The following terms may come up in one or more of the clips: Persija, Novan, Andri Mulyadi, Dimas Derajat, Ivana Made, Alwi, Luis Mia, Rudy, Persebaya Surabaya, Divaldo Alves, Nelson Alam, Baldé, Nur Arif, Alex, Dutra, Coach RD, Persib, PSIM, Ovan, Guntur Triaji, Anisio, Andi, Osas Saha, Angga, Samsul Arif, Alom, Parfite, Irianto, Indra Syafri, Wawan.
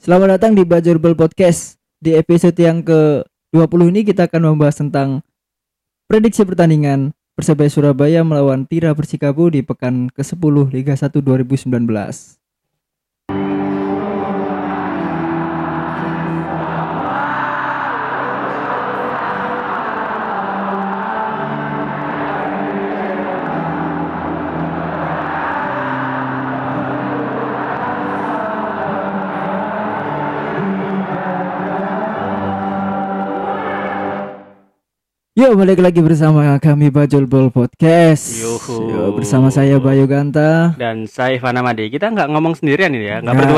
Selamat datang di Bajulbel Podcast. Di episode yang ke-20 ini kita akan membahas tentang prediksi pertandingan Persebaya Surabaya melawan TIRA Persikabo di pekan ke-10 Liga 1 2019. Yo, balik lagi bersama kami Bajulbel Podcast. Yo, bersama saya Bayu Ganta dan saya Ivana Made. Kita nggak ngomong sendirian ini ya, nggak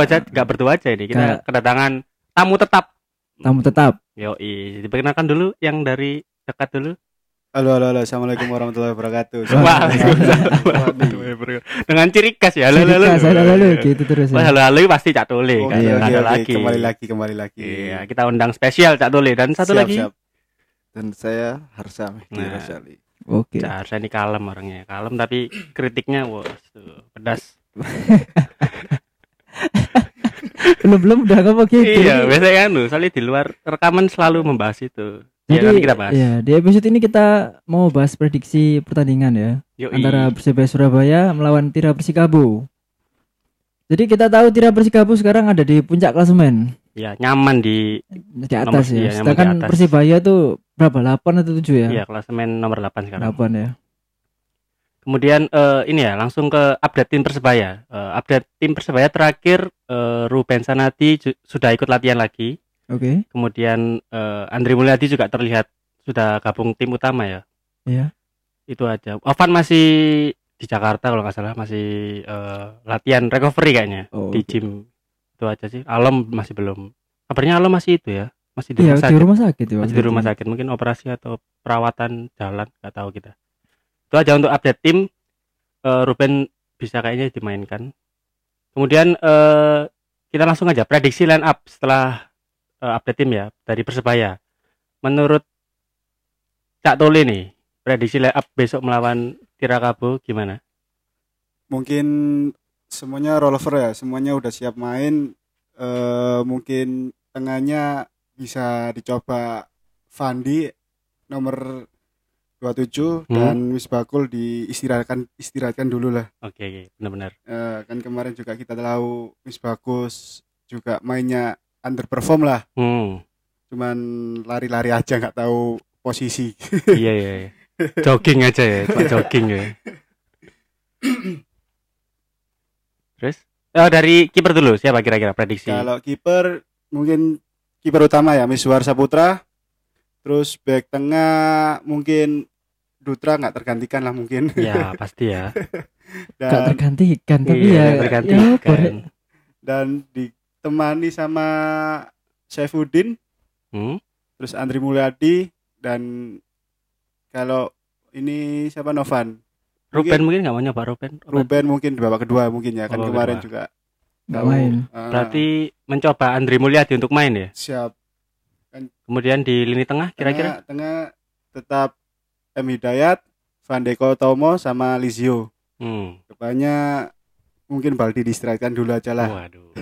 berdua aja ini. Kita kedatangan tamu tetap. Yo, diperkenalkan dulu yang dari dekat dulu. Halo, assalamualaikum warahmatullahi wabarakatuh. Dengan ciri khas ya, halo, gitu terus. Halo, pasti Cak Toledo. Kembali lagi. Iya, kita undang spesial Cak Toledo dan satu lagi. Dan saya Harsamirasali. Oke. Harsa ini kalem orangnya, kalem tapi kritiknya pedas. Belum udah apa gitu. Iya, biasanya kan soalnya di luar rekaman selalu membahas itu. Jadi ya, kita bahas. Ya, di episode ini kita mau bahas prediksi pertandingan ya. Yoi. Antara Persebaya Surabaya melawan TIRA Persikabo. Jadi kita tahu TIRA Persikabo sekarang ada di puncak klasemen. Ya, nyaman di atas ya. Sedangkan Persebaya tuh berapa? 8 atau 7 ya? Iya, klasemen nomor 8 sekarang. 8 ya. Kemudian ini ya, langsung ke update tim Persebaya. Update tim Persebaya terakhir Ruben Sanadi sudah ikut latihan lagi. Oke. Okay. Kemudian Andri Mulyadi juga terlihat sudah gabung tim utama ya. Iya. Itu aja. Ovan masih di Jakarta kalau nggak salah, masih latihan recovery kayaknya di gym. Itu aja sih. Alom masih belum. Kabarnya Alom masih itu ya. Masih di rumah sakit. Ya, masih di rumah sakit. Mungkin operasi atau perawatan jalan, enggak tahu kita. Itu aja untuk update tim. Ruben bisa kayaknya dimainkan. Kemudian kita langsung aja prediksi line up setelah update tim ya dari Persebaya. Menurut Cak Tole nih, prediksi line up besok melawan TIRA Persikabo gimana? Mungkin semuanya rollover ya, semuanya udah siap main. Mungkin tengahnya bisa dicoba Fandi nomor 27 dan Misbakul diistirahatkan dulu lah. Oke, benar-benar. Kan kemarin juga kita tahu Misbakul juga mainnya underperform lah. Cuman lari-lari aja, nggak tahu posisi. Iya. Jogging aja ya, cuma jogging ya. Terus dari kiper dulu, siapa kira-kira prediksi? Kalau kiper mungkin kiper utama ya Miswar Saputra. Terus back tengah mungkin Dutra, nggak tergantikan lah mungkin. Ya pasti ya. Nggak tergantikan tapi iya, ya. Tergantikan. Dan ditemani sama Saifuddin, terus Andri Mulyadi dan kalau ini siapa Novan. Ruben mungkin nggak mau nyoba Ruben mungkin di babak kedua mungkin ya, kan kemarin kedua. Juga nggak main. Berarti mencoba Andri Mulyadi untuk main ya. Siap. Kemudian di lini tengah kira-kira? Tengah tetap M.Hidayat, Vandeko Tomo sama Lizio. Depannya mungkin Baldé diistirahatkan dulu aja lah. Waduh.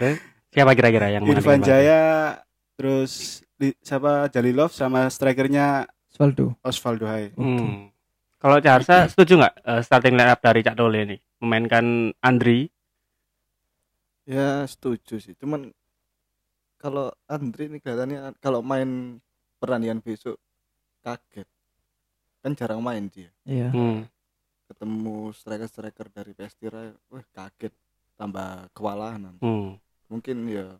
Terus siapa kira-kira yang main? Irfan Jaya, terus siapa Jalilov sama strikernya Osvaldo Hai. Okay. Kalau Cak Harsa setuju nggak starting line up dari Cak Dole ini memainkan Andri? Ya setuju sih. Cuman kalau Andri ini kelihatannya kalau main pertandingan besok kaget. Kan jarang main dia. Iya. Ketemu striker-striker dari PS Tira, wah kaget, tambah kewalahan. Mungkin ya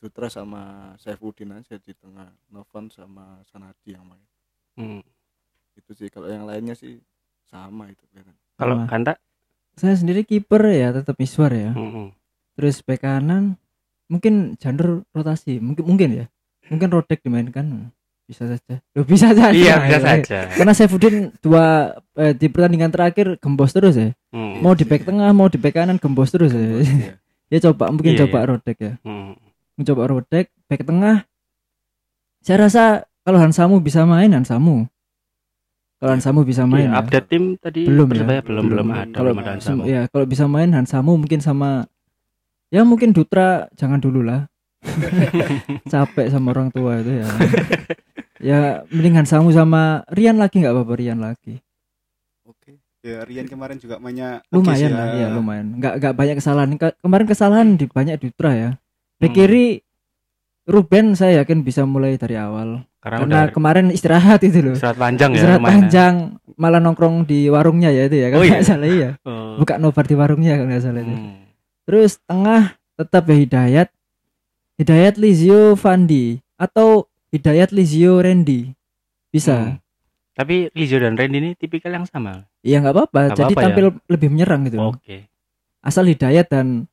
Dutra sama Saifuddin aja di tengah, Novan sama Sanadi yang main. Itu sih, kalau yang lainnya sih sama itu kan. Kalau Ganta? Saya sendiri kiper ya tetap Miswar ya. Terus bek kanan mungkin Djanur rotasi, mungkin ya. Mungkin Rodek dimainkan bisa saja. Bisa saja. Iya, bisa saja. Karena Saifuddin di pertandingan terakhir gembos terus ya. Mau di bek tengah, mau di bek kanan gembos terus ya. Iya. Ya coba Rodek ya. Mencoba Rodek bek tengah. Saya rasa kalau Hansamu bisa main Kalau Hansamu bisa main ya. Update tim tadi belum ya? Belum ada. Kalau bisa main Hansamu mungkin sama Ya mungkin Dutra jangan dulu lah. Capek sama orang tua itu ya. Ya mendingan Sangu sama Rian lagi, enggak apa-apa Rian lagi. Oke. Ya Rian kemarin juga mainnya lumayan lah, ya lumayan. Enggak banyak kesalahan. Kemarin kesalahan di banyak Dutra ya. Bek kiri Ruben saya yakin bisa mulai dari awal. Karena kemarin istirahat itu loh. Istirahat panjang ya. Istirahat panjang, malah nongkrong di warungnya ya itu ya. Kalau enggak salah iya. Buka nobar di warungnya kalau enggak salah itu. Terus tengah tetap ya Hidayat Lizio Fandi atau Hidayat Lizio Randy. Bisa. Tapi Lizio dan Randy ini tipikal yang sama. Iya enggak apa-apa. Jadi apa-apa tampil ya? Lebih menyerang gitu. Oke. Okay. Asal Hidayat dan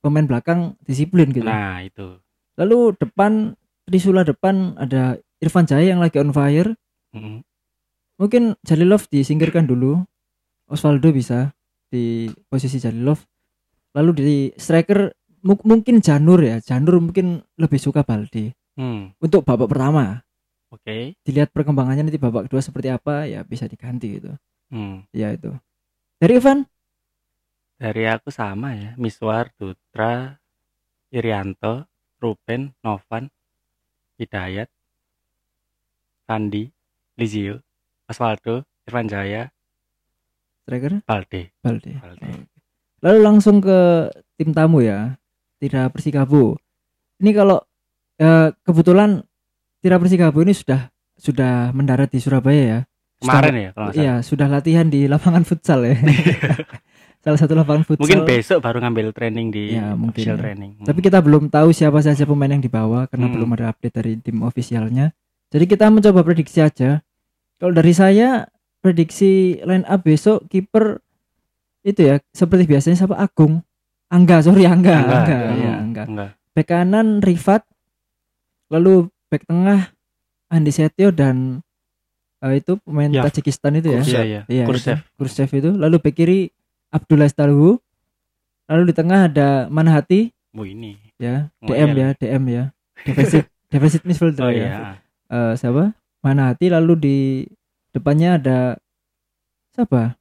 pemain belakang disiplin gitu. Nah, itu. Lalu depan Trisula depan ada Irfan Jaya yang lagi on fire. Mm-hmm. Mungkin Jalilov disingkirkan dulu. Osvaldo bisa di posisi Jalilov. Lalu di striker mungkin Djanur ya. Djanur mungkin lebih suka Baldé. Untuk babak pertama. Oke. Okay. Dilihat perkembangannya nanti babak kedua seperti apa ya bisa diganti gitu. Ya itu. Dari Ivan? Dari aku sama ya. Miswar, Dutra, Irianto, Ruben, Novan, Hidayat, Fandi, Lizio, Osvaldo, Irfan Jaya, striker Baldé. Lalu langsung ke tim tamu ya, TIRA Persikabo. Ini kalau kebetulan TIRA Persikabo ini sudah mendarat di Surabaya ya. Kemarin ya kalau enggak salah. Iya, sudah latihan di lapangan futsal ya. Salah satu lapangan futsal. Mungkin besok baru ngambil training di official training. Tapi kita belum tahu siapa saja pemain yang dibawa karena belum ada update dari tim ofisialnya. Jadi kita mencoba prediksi aja. Kalau dari saya prediksi line up besok kiper itu ya seperti biasanya siapa? Angga. Bek kanan Rifat, lalu bek tengah Andi Setio dan itu pemain ya. Tajikistan itu ya. Kursev itu, lalu bek kiri Abdullah Stalhu, lalu di tengah ada Manahati. Ini. Ya, DM ya. Defisit midfielder ya. Siapa? Manahati, lalu di depannya ada siapa?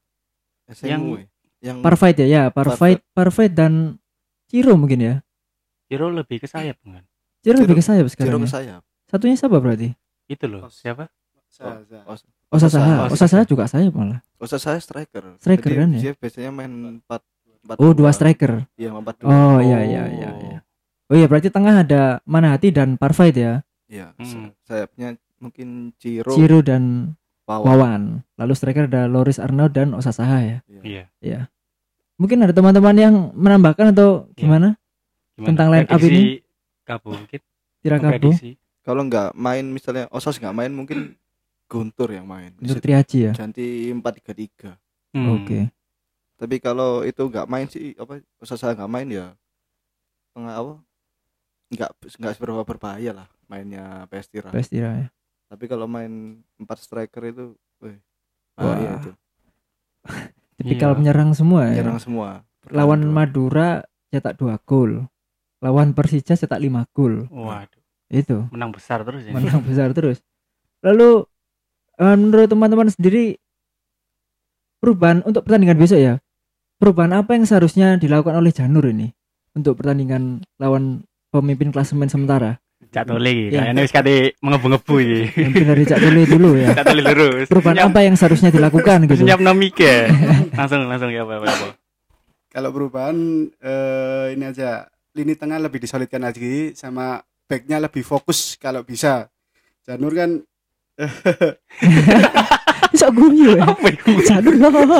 Yang Parfite ya. Parfite dan Ciro mungkin ya. Ciro lebih ke sayap kan? Ciro lebih ke sayap sekarang. Ya? Satunya siapa berarti? Itu loh. Siapa? Osas Saha. Osas Saha juga sayap malah. Osas Saha striker kan ya. Dia biasanya main 4 Oh, 2 striker. Iya, 4-2. Oh, iya. Oh iya, berarti tengah ada Manahati dan Parfite ya. Iya, sayapnya mungkin Ciro dan Wawan. Lalu striker ada Loris Arnaud dan Osas Saha ya. Iya. Mungkin ada teman-teman yang menambahkan atau gimana? Tentang line up ini? Kapo mungkin. Tira Kapo. Kalau enggak main misalnya Osas enggak main mungkin Guntur yang main. Guntur Triaji ya. Ganti 4-3-3. Oke. Tapi kalau itu enggak main sih usaha enggak main ya. Enggak seberapa berbahaya lah mainnya PS Tira ya. Tapi kalau main 4 striker itu bahaya itu. Tipikal penyerang semua ya. Penyerang semua. Lawan Madura cetak 2 gol. Lawan Persija cetak 5 gol. Waduh. Itu. Menang besar terus. Lalu menurut teman-teman sendiri perubahan untuk pertandingan besok ya, perubahan apa yang seharusnya dilakukan oleh Djanur ini untuk pertandingan lawan pemimpin klasemen sementara? Cak Toledo ya, kayaknya sekali mengebu-ngebu ini. Mungkin dari Cak Toledo dulu ya. Cak Toledo terus. Perubahan apa yang seharusnya dilakukan gitu? Siap nomik ya. Langsung ya apa. Kalau perubahan ini aja, lini tengah lebih disolidkan lagi sama back-nya lebih fokus kalau bisa. Djanur kan sok guyu. Apa iku? Djanur ngono.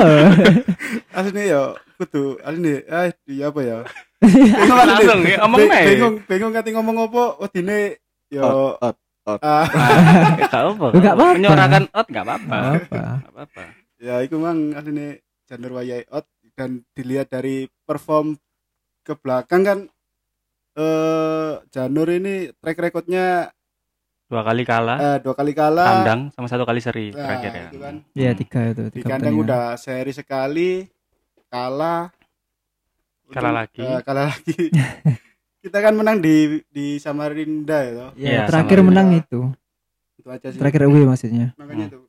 Asline yo kudu aline apa ya? Bingung langsung ngomong ae. Bingung kate ngomong opo wedine yo ot. Enggak apa-apa. Menyorakan ot enggak apa-apa. Ya iku mang asline Djanur wayahe ot dan dilihat dari perform ke belakang kan Djanur ini track record-nya 2 kali kalah kandang sama 1 kali seri terakhir ya. Iya, 3 itu. Di kandang udah seri sekali kalah lagi. Kita kan menang di Samarinda itu. Iya, terakhir Samarinda. Menang itu. Itu aja sih. Terakhir away maksudnya. Makanya itu.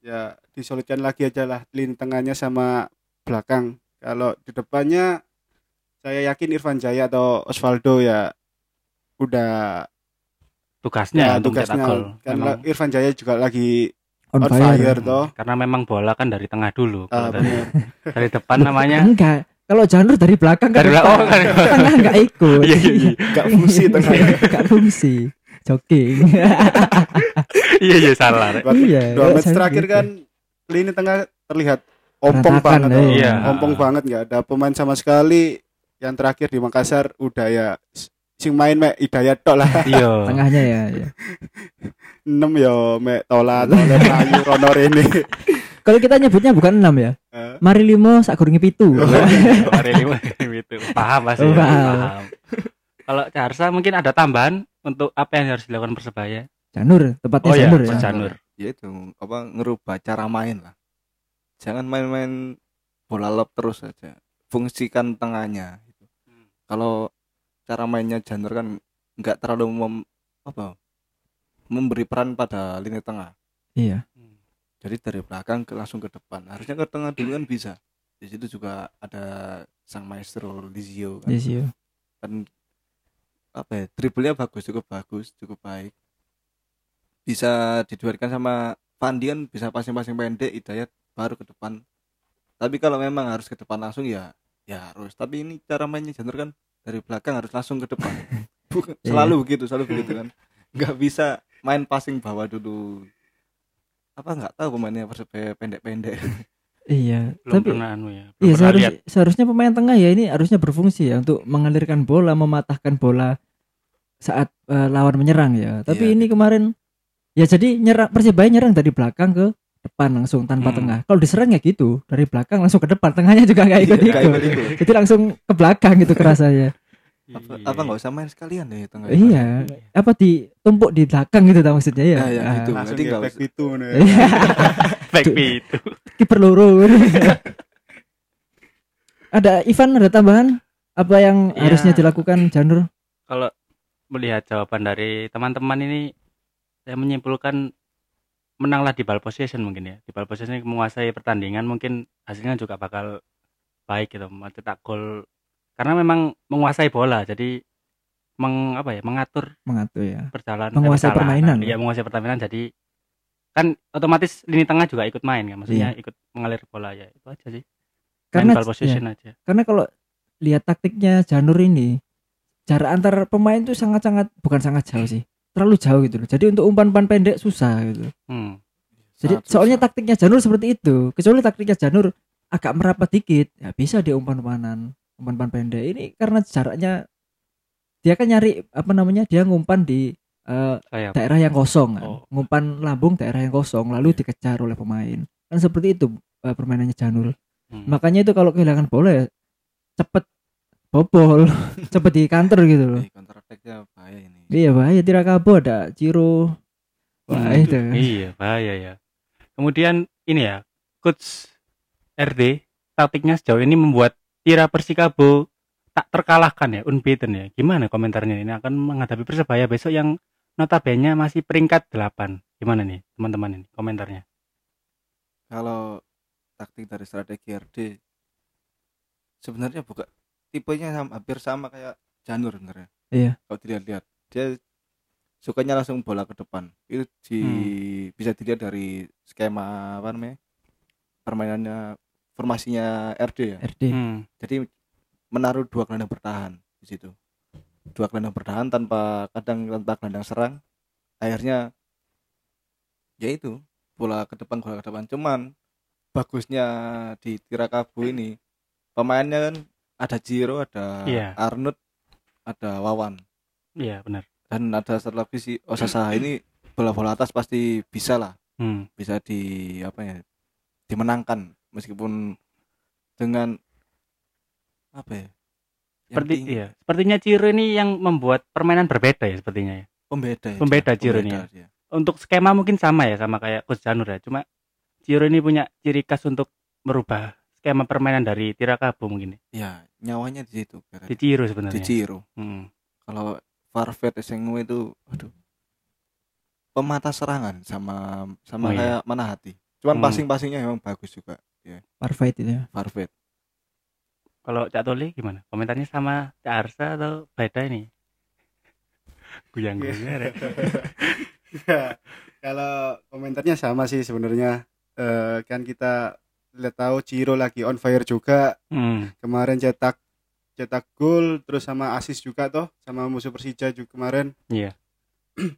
Ya, disolidkan lagi aja lah lini tengahnya sama belakang. Kalau di depannya saya yakin Irfan Jaya atau Osvaldo ya udah tugasnya ya, tugasnya. Karena Irfan Jaya juga lagi on fire toh. Karena memang bola kan dari tengah dulu. Dari depan namanya. Enggak. Kalau Djanur dari belakang kan tengah enggak ikut. Enggak fungsi tengah. Enggak fungsi. Jogging. Iya salah. Iya. 2 match terakhir kan lini tengah terlihat ompong banget. Ompong banget, enggak ada pemain sama sekali. Yang terakhir di Makassar udah ya sing main M.Hidayat tok lah. Iya. Tengahnya ya. 6 ya mek tolat oleh Bayu Rono rene. Kalau kita nyebutnya bukan 6 ya. Mari 5 sak gurunge 7. Mari 5 7. Paham pasti. Paham. Kalau Cak Harsa mungkin ada tambahan untuk apa yang harus dilakukan Persebaya? Djanur, tepatnya Djanur ya. Djanur. Ya itu apa ngerubah cara main lah. Jangan main-main bola lob terus aja. Fungsikan tengahnya gitu. Kalau cara mainnya Djanur kan enggak terlalu memberi peran pada lini tengah. Iya. Jadi dari belakang langsung ke depan. Harusnya ke tengah dulu kan bisa. Di situ juga ada sang maestro Lizio kan. Lizio. Kan dribblenya cukup baik. Bisa diduetkan sama Fandi kan, bisa passing-passing pendek, Hidayat baru ke depan. Tapi kalau memang harus ke depan langsung ya harus. Tapi ini cara mainnya Djanur kan dari belakang harus langsung ke depan. Selalu begitu kan. Enggak bisa main passing bawah dulu. Apa enggak tahu pemainnya Persebaya pendek-pendek. Iya, seharusnya pemain tengah ya ini harusnya berfungsi ya untuk mengalirkan bola, mematahkan bola saat lawan menyerang ya. Tapi ini kemarin ya jadi Persebaya nyerang dari belakang ke depan langsung tanpa tengah. Kalau diserang ya gitu, dari belakang langsung ke depan, tengahnya juga enggak ikut-ikut. Jadi langsung ke belakang gitu kerasanya. Apa enggak usah main sekalian ya tengah. Iya. Apa ditumpuk di belakang gitu ta maksudnya ya. Iya gitu. Nanti enggak usah itu ya. Back itu. Kiper loro. Ada Ivan, ada tambahan apa yang harusnya dilakukan Djanur? Kalau melihat jawaban dari teman-teman ini saya menyimpulkan menanglah di ball possession mungkin ya. Di ball possession menguasai pertandingan mungkin hasilnya juga bakal baik gitu, mencetak gol. Karena memang menguasai bola, jadi mengatur ya perjalanan, menguasai permainan. Iya, menguasai pertandingan, jadi kan otomatis lini tengah juga ikut main kan, maksudnya ikut mengalir bola ya. Itu aja sih. Karena ball position aja. Karena kalau lihat taktiknya Djanur ini, jarak antar pemain itu sangat jauh sih. Terlalu jauh gitu loh. Jadi untuk umpan-umpan pendek susah gitu. Jadi soalnya taktiknya Djanur seperti itu. Kecuali taktiknya Djanur agak merapat dikit, ya bisa dia umpan-umpanan. Umpan pendek ini karena jaraknya dia kan nyari dia ngumpan di daerah yang kosong kan. Ngumpan lambung daerah yang kosong lalu dikejar oleh pemain kan, seperti itu permainannya Djanur. Makanya itu kalau kehilangan bola ya cepet bobol cepet di counter gitu loh. Counter attack-nya bahaya ini. Iya bahaya, TIRA Persikabo ada Ciro. Wah itu kan. Iya bahaya ya. Kemudian ini ya Coach RD taktiknya sejauh ini membuat TIRA Persikabo tak terkalahkan ya, unbeaten ya. Gimana komentarnya ini akan menghadapi Persebaya besok yang notabene masih peringkat 8. Gimana nih teman-teman ini komentarnya? Kalau taktik dari strategi RD sebenarnya bukan tipenya hampir sama kayak Djanur sebenarnya. Iya. Kalau dilihat-lihat dia sukanya langsung bola ke depan. Itu bisa dilihat dari skema permainannya. Formasinya RD ya. Jadi menaruh 2 gelandang bertahan di situ. 2 gelandang bertahan tanpa gelandang serang. Akhirnya yaitu bola ke depan. Cuman bagusnya di TIRA Persikabo ini pemainnya kan ada Ciro, ada Arnaud, ada Ovan. Iya, benar. Dan ada strategi si Osas Saha ini bola-bola atas pasti bisa lah. Bisa dimenangkan. Meskipun dengan sepertinya Ciro ini yang membuat permainan berbeda ya sepertinya ya. Pembeda Ciro ini. Ya. Untuk skema mungkin sama ya sama kayak Coach Djanur ya. Cuma Ciro ini punya ciri khas untuk merubah skema permainan dari TIRA Persikabo mungkin. Ya nyawanya di situ. Di Ciro sebenarnya. Di Ciro. Kalau Parfite itu pemata serangan sama kayak Manahati. Cuman passing-passingnya memang bagus juga ya. Parfite itu ya. Parfite. Kalau Cak Tole gimana? Komentarnya sama Cak Arsa atau beda ini? Guyang-guyang. Ya, kalau komentarnya sama sih sebenarnya. Kan kita lihat tahu Ciro lagi on fire juga. Kemarin cetak gol, terus sama asis juga toh, sama musuh Persija juga kemarin. Iya. Yeah.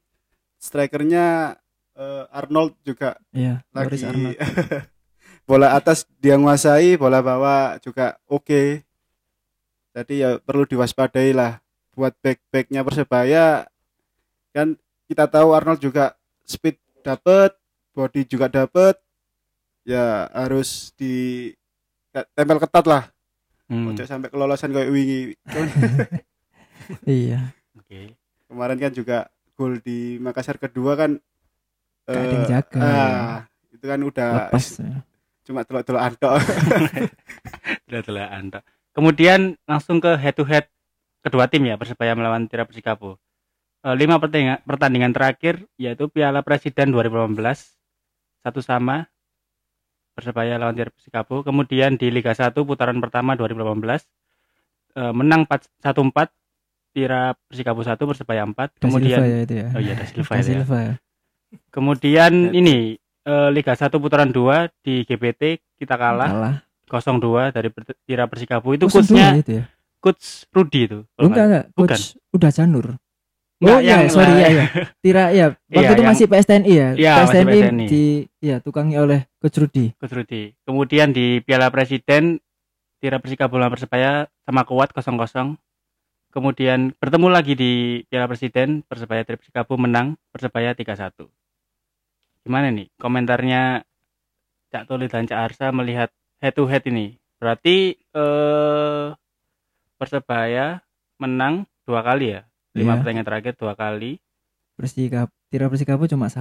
Strikernya Arnold juga. Iya. Yeah, Loris Arnaud. Bola atas dia nguasai, bola bawah juga oke. Jadi ya perlu diwaspadai lah buat back-backnya Persebaya. Kan kita tahu Arnold juga speed dapat, body juga dapat. Ya harus di tempel ketat lah. Ojo sampai kelolosan kayak wingi. Iya. Oke. Kemarin kan juga gol di Makassar kedua kan jaga. Itu kan udah lepas ya. Cuma telok-telokan tok. Telok-telokan tok. Kemudian langsung ke head to head kedua tim ya, Persebaya melawan TIRA Persikabo. 5 pertandingan terakhir yaitu Piala Presiden 2018 satu sama Persebaya lawan TIRA Persikabo. Kemudian di Liga 1 putaran pertama 2018 menang 1-4 TIRA Persikabo 1 Persebaya 4. Kemudian Da Silva. Kemudian ini Liga 1 putaran 2 di GPT kita kalah 0-2 dari TIRA Persikabo. Itu coachnya ya? Coach Rudy itu. Bukan. Udah Djanur. Sorry. TIRA ya. Waktu itu masih PSTNI ya. PSTNI ditukangnya oleh Coach Rudy. Kemudian di Piala Presiden TIRA Persikabo lawan Persebaya sama kuat 0-0. Kemudian bertemu lagi di Piala Presiden, Persebaya TIRA Persikabo menang Persebaya 3-1. Gimana nih komentarnya Cak Toli dan Cak Arsa melihat head to head ini? Berarti Persebaya menang 2 kali ya? 5 pertandingan terakhir 2 kali. TIRA Persikabo cuma 1.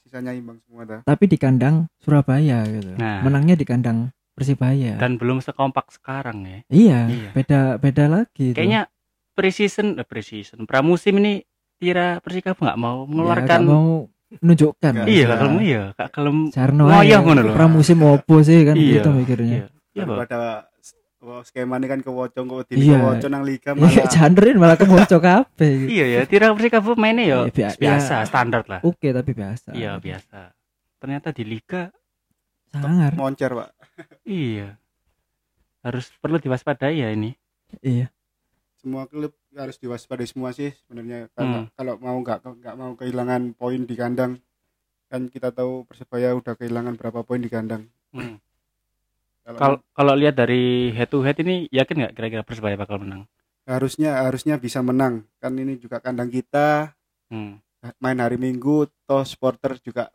Sisanya imbang semua dah. Tapi di kandang Surabaya gitu. Nah, menangnya di kandang Persebaya. Dan belum sekompak sekarang ya. Iya. Beda lagi. Kayaknya pramusim ini TIRA Persikabo enggak mau mengeluarkan nunjukkan. Kalau ngoyoh ngono lho. Pramusim opo sih kan gitu mikirnya. Iya, pada skema ini kan kewocong kewocong nang liga malah. Iya, janderin malah kewocong kabeh. Iya ya, TIRA Persikabo mainnya yo biasa, standar lah. Oke, tapi biasa. Iya, biasa. Ternyata di liga sangar. Moncer, Pak. Iya. Harus perlu diwaspadai ya ini. Iya. Semua klub harus diwaspadai semua sih sebenarnya kalau mau nggak mau kehilangan poin di kandang. Kan kita tahu Persebaya udah kehilangan berapa poin di kandang. Kalau lihat dari head to head ini yakin nggak kira-kira Persebaya bakal menang? Harusnya bisa menang. Kan ini juga kandang kita. Main hari Minggu, toh supporter juga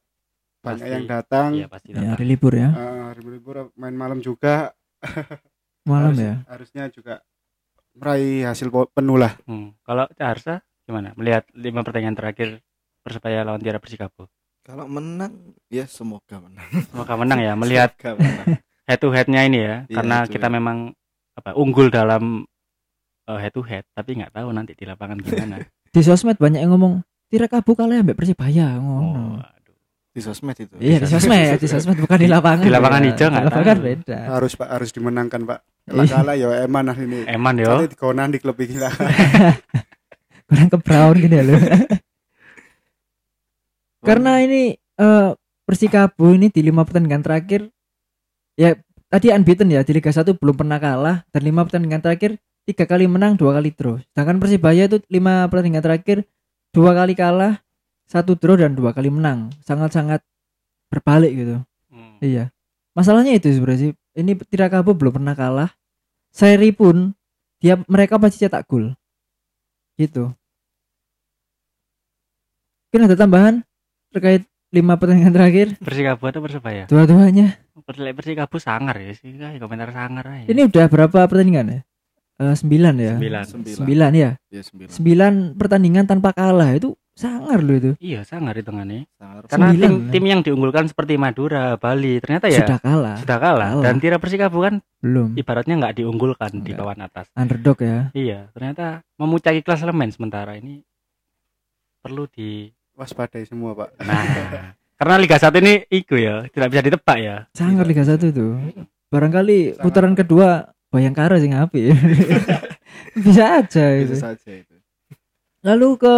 banyak pasti, yang datang. Iya, pasti datang. Ya, hari libur ya. Hari libur main malam juga. Malam ya. Harusnya juga meraih hasil penuh lah. Kalau Cak Arsa gimana melihat 5 pertandingan terakhir Persebaya lawan TIRA Persikabo? Kalau menang ya semoga menang. Semoga menang ya, melihat head to headnya ini ya. Iya, karena kita memang unggul dalam head to head, tapi nggak tahu nanti di lapangan gimana. Di sosmed banyak yang ngomong TIRA Persikabo kalah ambek Persebaya ngono. Oh, di sosmed itu. Iya, di sosmed bukan di lapangan. Di lapangan hijau enggak. Di lapangan beda. Harus Pak, harus dimenangkan, Pak. Kalah ya eman ini. Eman yo. Jadi dikonan di klub iki lah. Kurang ke brown gini ya lho. Karena ini Persikabo ini di 5 pertandingan terakhir ya tadi unbeaten ya, di Liga 1 belum pernah kalah, dan 5 pertandingan terakhir 3 kali menang, 2 kali draw. Sedangkan Persibaya itu 5 pertandingan terakhir 2 kali kalah, 1 draw dan 2 kali menang. Sangat-sangat berbalik gitu. Iya. Masalahnya itu sebenarnya sih. Ini TIRA Persikabo belum pernah kalah. Seri pun mereka pasti cetak gol. Gitu. Mungkin ada tambahan terkait 5 pertandingan terakhir Persikabo atau Persebaya? Dua-duanya. Persikabo sangar ya sih, komentar sangar aja. Ini udah berapa pertandingan ya? 9 ya. 9 ya. Iya, 9. 9 pertandingan tanpa kalah itu sangar loh itu. Iya, sangar hitungannya. Karena tim yang diunggulkan seperti Madura, Bali ternyata ya sudah kalah. Dan TIRA Persikabo kan belum. Ibaratnya enggak diunggulkan di papan atas. Underdog ya. Iya, ternyata memuncaki klasemen sementara ini perlu diwaspadai semua, Pak. Nah, karena Liga 1 ini tidak bisa ditebak ya. Sangar Liga 1 itu. Barangkali putaran kedua Bayangkara sing apik. Bisa aja itu. Bisa saja itu. Lalu ke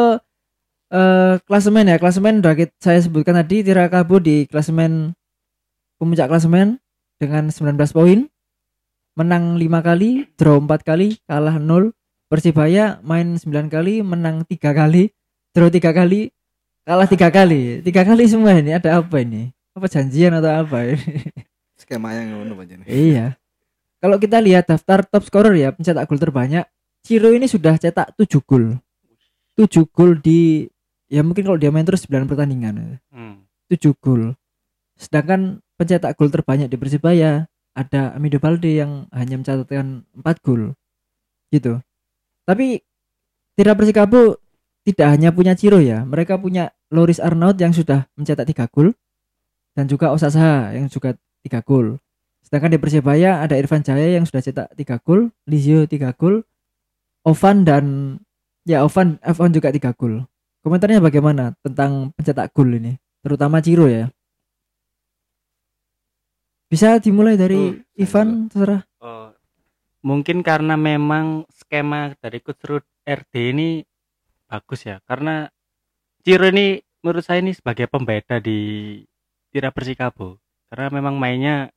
klasemen ya, klasemen saya sebutkan tadi TIRA Persikabo di klasemen pemuncak klasemen dengan 19 poin. Menang 5 kali, draw 4 kali, kalah 0. Persebaya main 9 kali, menang 3 kali, draw 3 kali, kalah 3 kali. 3 kali semua ini, ada apa ini? Apa janjian atau apa ini? Skema yang ngono panjenengan. Iya. Kalau kita lihat daftar top scorer ya, pencetak gol terbanyak, Ciro ini sudah cetak 7 gol. 7 gol di ya mungkin kalau dia main terus 9 pertandingan. 7 gol. Sedangkan pencetak gol terbanyak di Persebaya ada Baldé yang hanya mencatatkan 4 gol gitu. Tapi TIRA Persikabo tidak hanya punya Ciro ya, mereka punya Loris Arnaud yang sudah mencetak 3 gol dan juga Osas Saha yang juga 3 gol. Sedangkan di Persebaya ada Irfan Jaya yang sudah cetak 3 gol, Lizio 3 gol, Ovan dan ya Ovan juga 3 gol. Komentarnya bagaimana tentang pencetak gol ini, terutama Ciro ya? Bisa dimulai dari Ivan, terserah. Mungkin karena memang skema dari Coach RD ini bagus ya, karena Ciro ini menurut saya ini sebagai pembeda di TIRA Persikabo, karena memang mainnya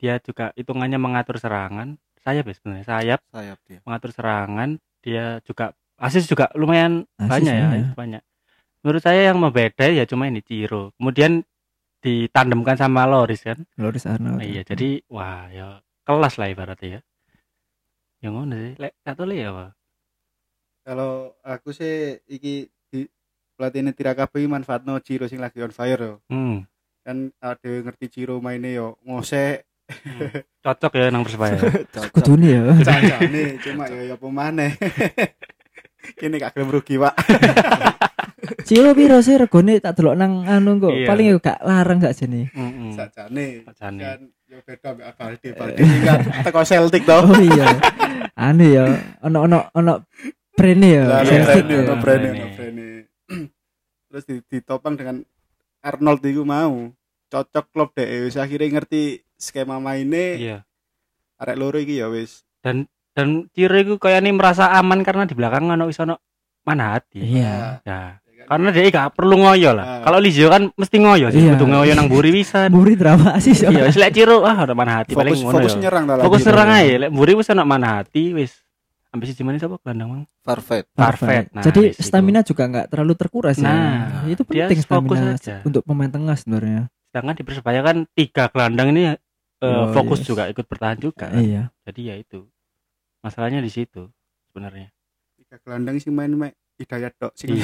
dia juga hitungannya mengatur serangan, sayap ya sebenarnya, sayap dia. Mengatur serangan, dia juga asis juga lumayan asis banyak ya, banyak. Menurut saya yang membeda ya cuma ini Ciro. Kemudian ditandemkan sama Loris kan, Loris Arnaud. Iya, jadi wah ya kelas lah ibaratnya ya. Ya ngono sih, lek katole ya, Pak. Kalau aku sih iki di pelatihne TIRA Persikabo manfaatno Ciro sing lagi on fire yo. Kan dhewe ngerti Ciro maine yo ngosek. Cocok ya nang Persebaya. Cocok kudune ya. Cocokne cuma yo ya apa maneh. Kene gak gelem rugi, Pak. Ciro piro sih regone tak delok nang anu kok. Iya. Paling yo gak larang gak jene. Heeh. Sakjane. Kan yo beda mbek Baldé kan teko Celtic to. Oh iya. Anu ya, ono brene ya. Brene. Terus ditopang dengan Arnold iku mau. Cocok klub dhek wis akhire ngerti skema maine. Iya. Arek loro iki ya wis. Dan Ciro iku kayane merasa aman karena di belakang ono wis ono Manahati. Iya. Nah. Karena dia gak perlu ngoyo lah. Kalau Lizio kan mesti ngoyo sih, butuh ngoyo nang mburi wisan. Mburi drama sih. Iya, wis lek Ciro ora Manahati paling ngono. Fokus nyerang ta lagi. Fokus nyerang ae, lek mburi wis ana Manahati wis. Ampe siji meneh sapa gelandang mang? Parfite. Nah, jadi stamina itu juga enggak terlalu terkuras ya. Nah, itu penting stamina untuk pemain tengah sebenarnya. Sedangkan di Persebaya kan 3 gelandang ini fokus juga ikut bertahan juga. Kan? Iya. Jadi ya itu. Masalahnya di situ sebenarnya. 3 gelandang sih main Hidayat tok sing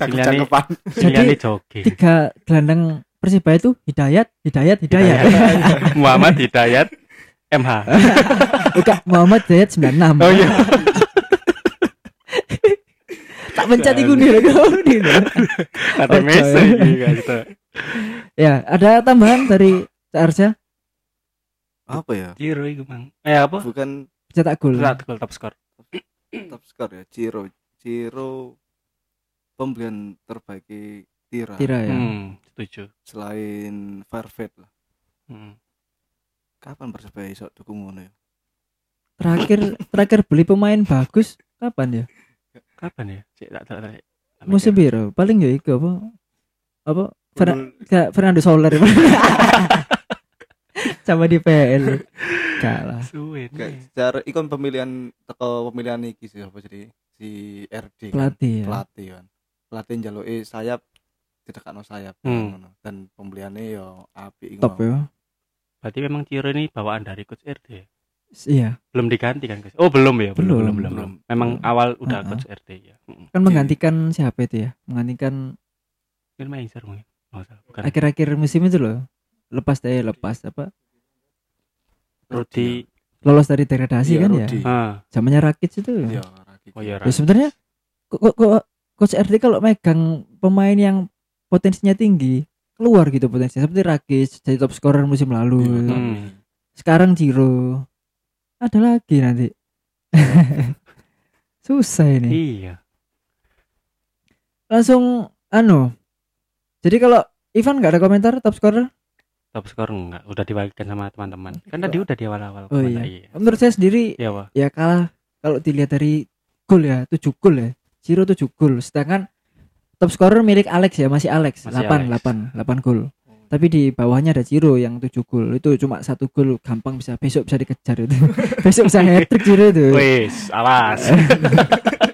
cakep-cakepan. Jadi joge. 3 gelandang Persibaya itu Hidayat. Muhammad Hidayat MH. Bukan Muhammad Hidayat 96. Oh iya. Tak pencet iku niku niku. Ada message gitu. Ya, ada tambahan dari Arsa? Apa ya? Ciro iku, Mang. Apa? Bukan cetak gol. Cetak gol top skor. Top skor ya Ciro pembelian terbaik TIRA ya. Setuju. Selain Farfet lah. Kapan Persebaya iso dukung ngono ya? Terakhir beli pemain bagus kapan ya? Cek tak. Musim biru paling ya iku apa? Fernando Soler. Sama di PL. Kalah. Suwe. Secara ikon pemilihan teko pemilihan iki sih apa jadi si RD pelatih kan. Pelatih njaluki sayap didekakno sayap ngono dan pembeliane yo apik ngono. Top yo. Berarti memang Ciro ini bawaan dari Coach RD. Iya. Belum diganti kan, Coach? Oh, belum. Memang awal udah Coach RD ya. Kan menggantikan siapa itu ya? Menggantikan Meiser mungkin. Oh, bukan. Akhir-akhir musim itu loh. Lepas apa? Rudy lolos dari degradasi kan Rudy. Ya. Zamannya Rakic itu. Iya, Rakic. Oh, ya, sebenarnya kok Coach RD kalau megang pemain yang potensinya tinggi, keluar gitu potensinya. Seperti Rakic jadi top scorer musim lalu. Sekarang Ciro. Ada lagi nanti. Susah ini. Iya. Langsung jadi kalau Ivan enggak ada komentar top scorer? top score enggak, udah dibagikan sama teman-teman. Kan tadi udah di awal-awal. Oh iya. Menurut saya sendiri ya kalah kalau dilihat dari gol ya, 7 gol ya. Ciro 7 gol. Sedangkan top scorer milik Alex ya, masih Alex, 8 gol. Tapi di bawahnya ada Ciro yang 7 gol. Itu cuma 1 gol gampang, bisa besok bisa dikejar itu. Besok bisa hat-trick Ciro itu. Wis, awas.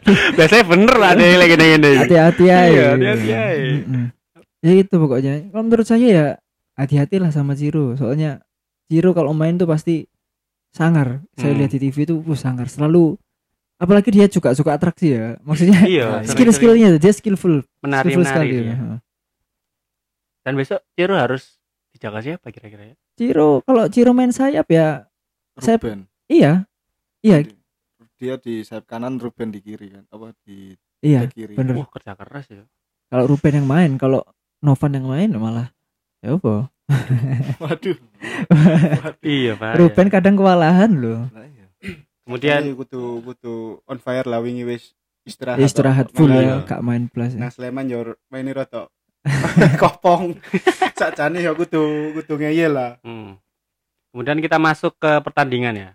Biasanya bener lah deh lagi gini. Hati-hati ya. Hati-hati ya. Ya itu pokoknya. Kalau menurut saya ya hati-hatilah sama Ciro, soalnya Ciro kalau main tuh pasti sangar. Saya lihat di TV tuh sangar selalu, apalagi dia juga suka atraksi ya, maksudnya skill-skillnya dia skillful, skillful sekali ya. Dan besok Ciro harus dijaga siapa kira-kira ya? Ciro, kalau Ciro main sayap ya Ruben. Iya dia di sayap kanan, Ruben di kiri kan, apa di kiri. Bener. Wah, kerja keras ya kalau Ruben yang main. Kalau Novan yang main malah apa? Waduh. Iya, Pak. Ruben kadang kewalahan loh. Nah, iya. Kemudian kudu on fire lah, wingi wis istirahat full ya, gak main blas. Nah, Sleman yo maini rotok. Kopong. Sakjane yo kudu ngeyel lah. Kemudian kita masuk ke pertandingan ya.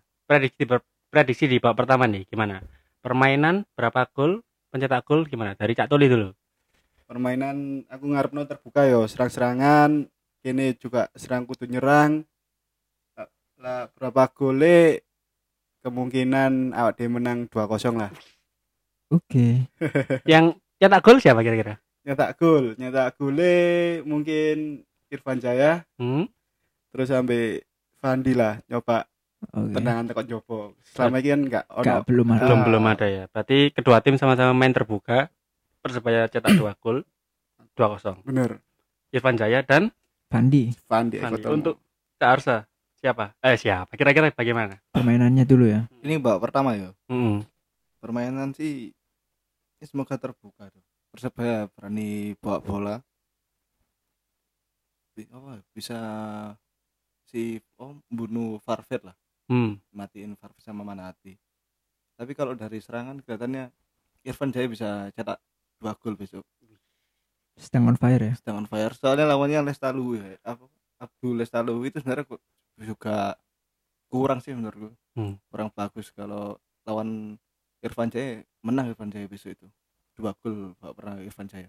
Prediksi di babak pertama nih gimana? Permainan, berapa gol, pencetak gol gimana? Dari Cak Toli dulu. Permainan aku ngarepno terbuka yo, serang-serangan. Ini juga serang kutu nyerang. Lah berapa gole kemungkinan awak dia menang 2-0 lah. Oke. Okay. Yang nyetak gol siapa kira-kira? Nyetak gole mungkin Irfan Jaya. Terus sampai Fandi lah nyoba. Okay. Tendangan tekok nyoba. Selama ini kan enggak ono. Belum ada ya. Berarti kedua tim sama-sama main terbuka. Persebaya cetak 2 gol. 2-0. Bener. Irfan Jaya dan Fandi. Untuk Arsa siapa? Siapa? Kira-kira bagaimana? Permainannya dulu ya. Ini babak pertama ya. Permainan sih semoga terbuka tuh. Persebaya berani bawa bola. Bisa si bunuh Parfite lah. Matiin Parfite sama Manahati. Tapi kalau dari serangan kelihatannya Irfan Jaya bisa cetak 2 gol besok. Sedang on fire soalnya lawannya Abdul Lestalu itu sebenarnya juga kurang sih menurut gue. Kurang bagus. Kalau lawan Irfan Jaya, menang Irfan Jaya besok itu 2 gol gak pernah Irfan Jaya.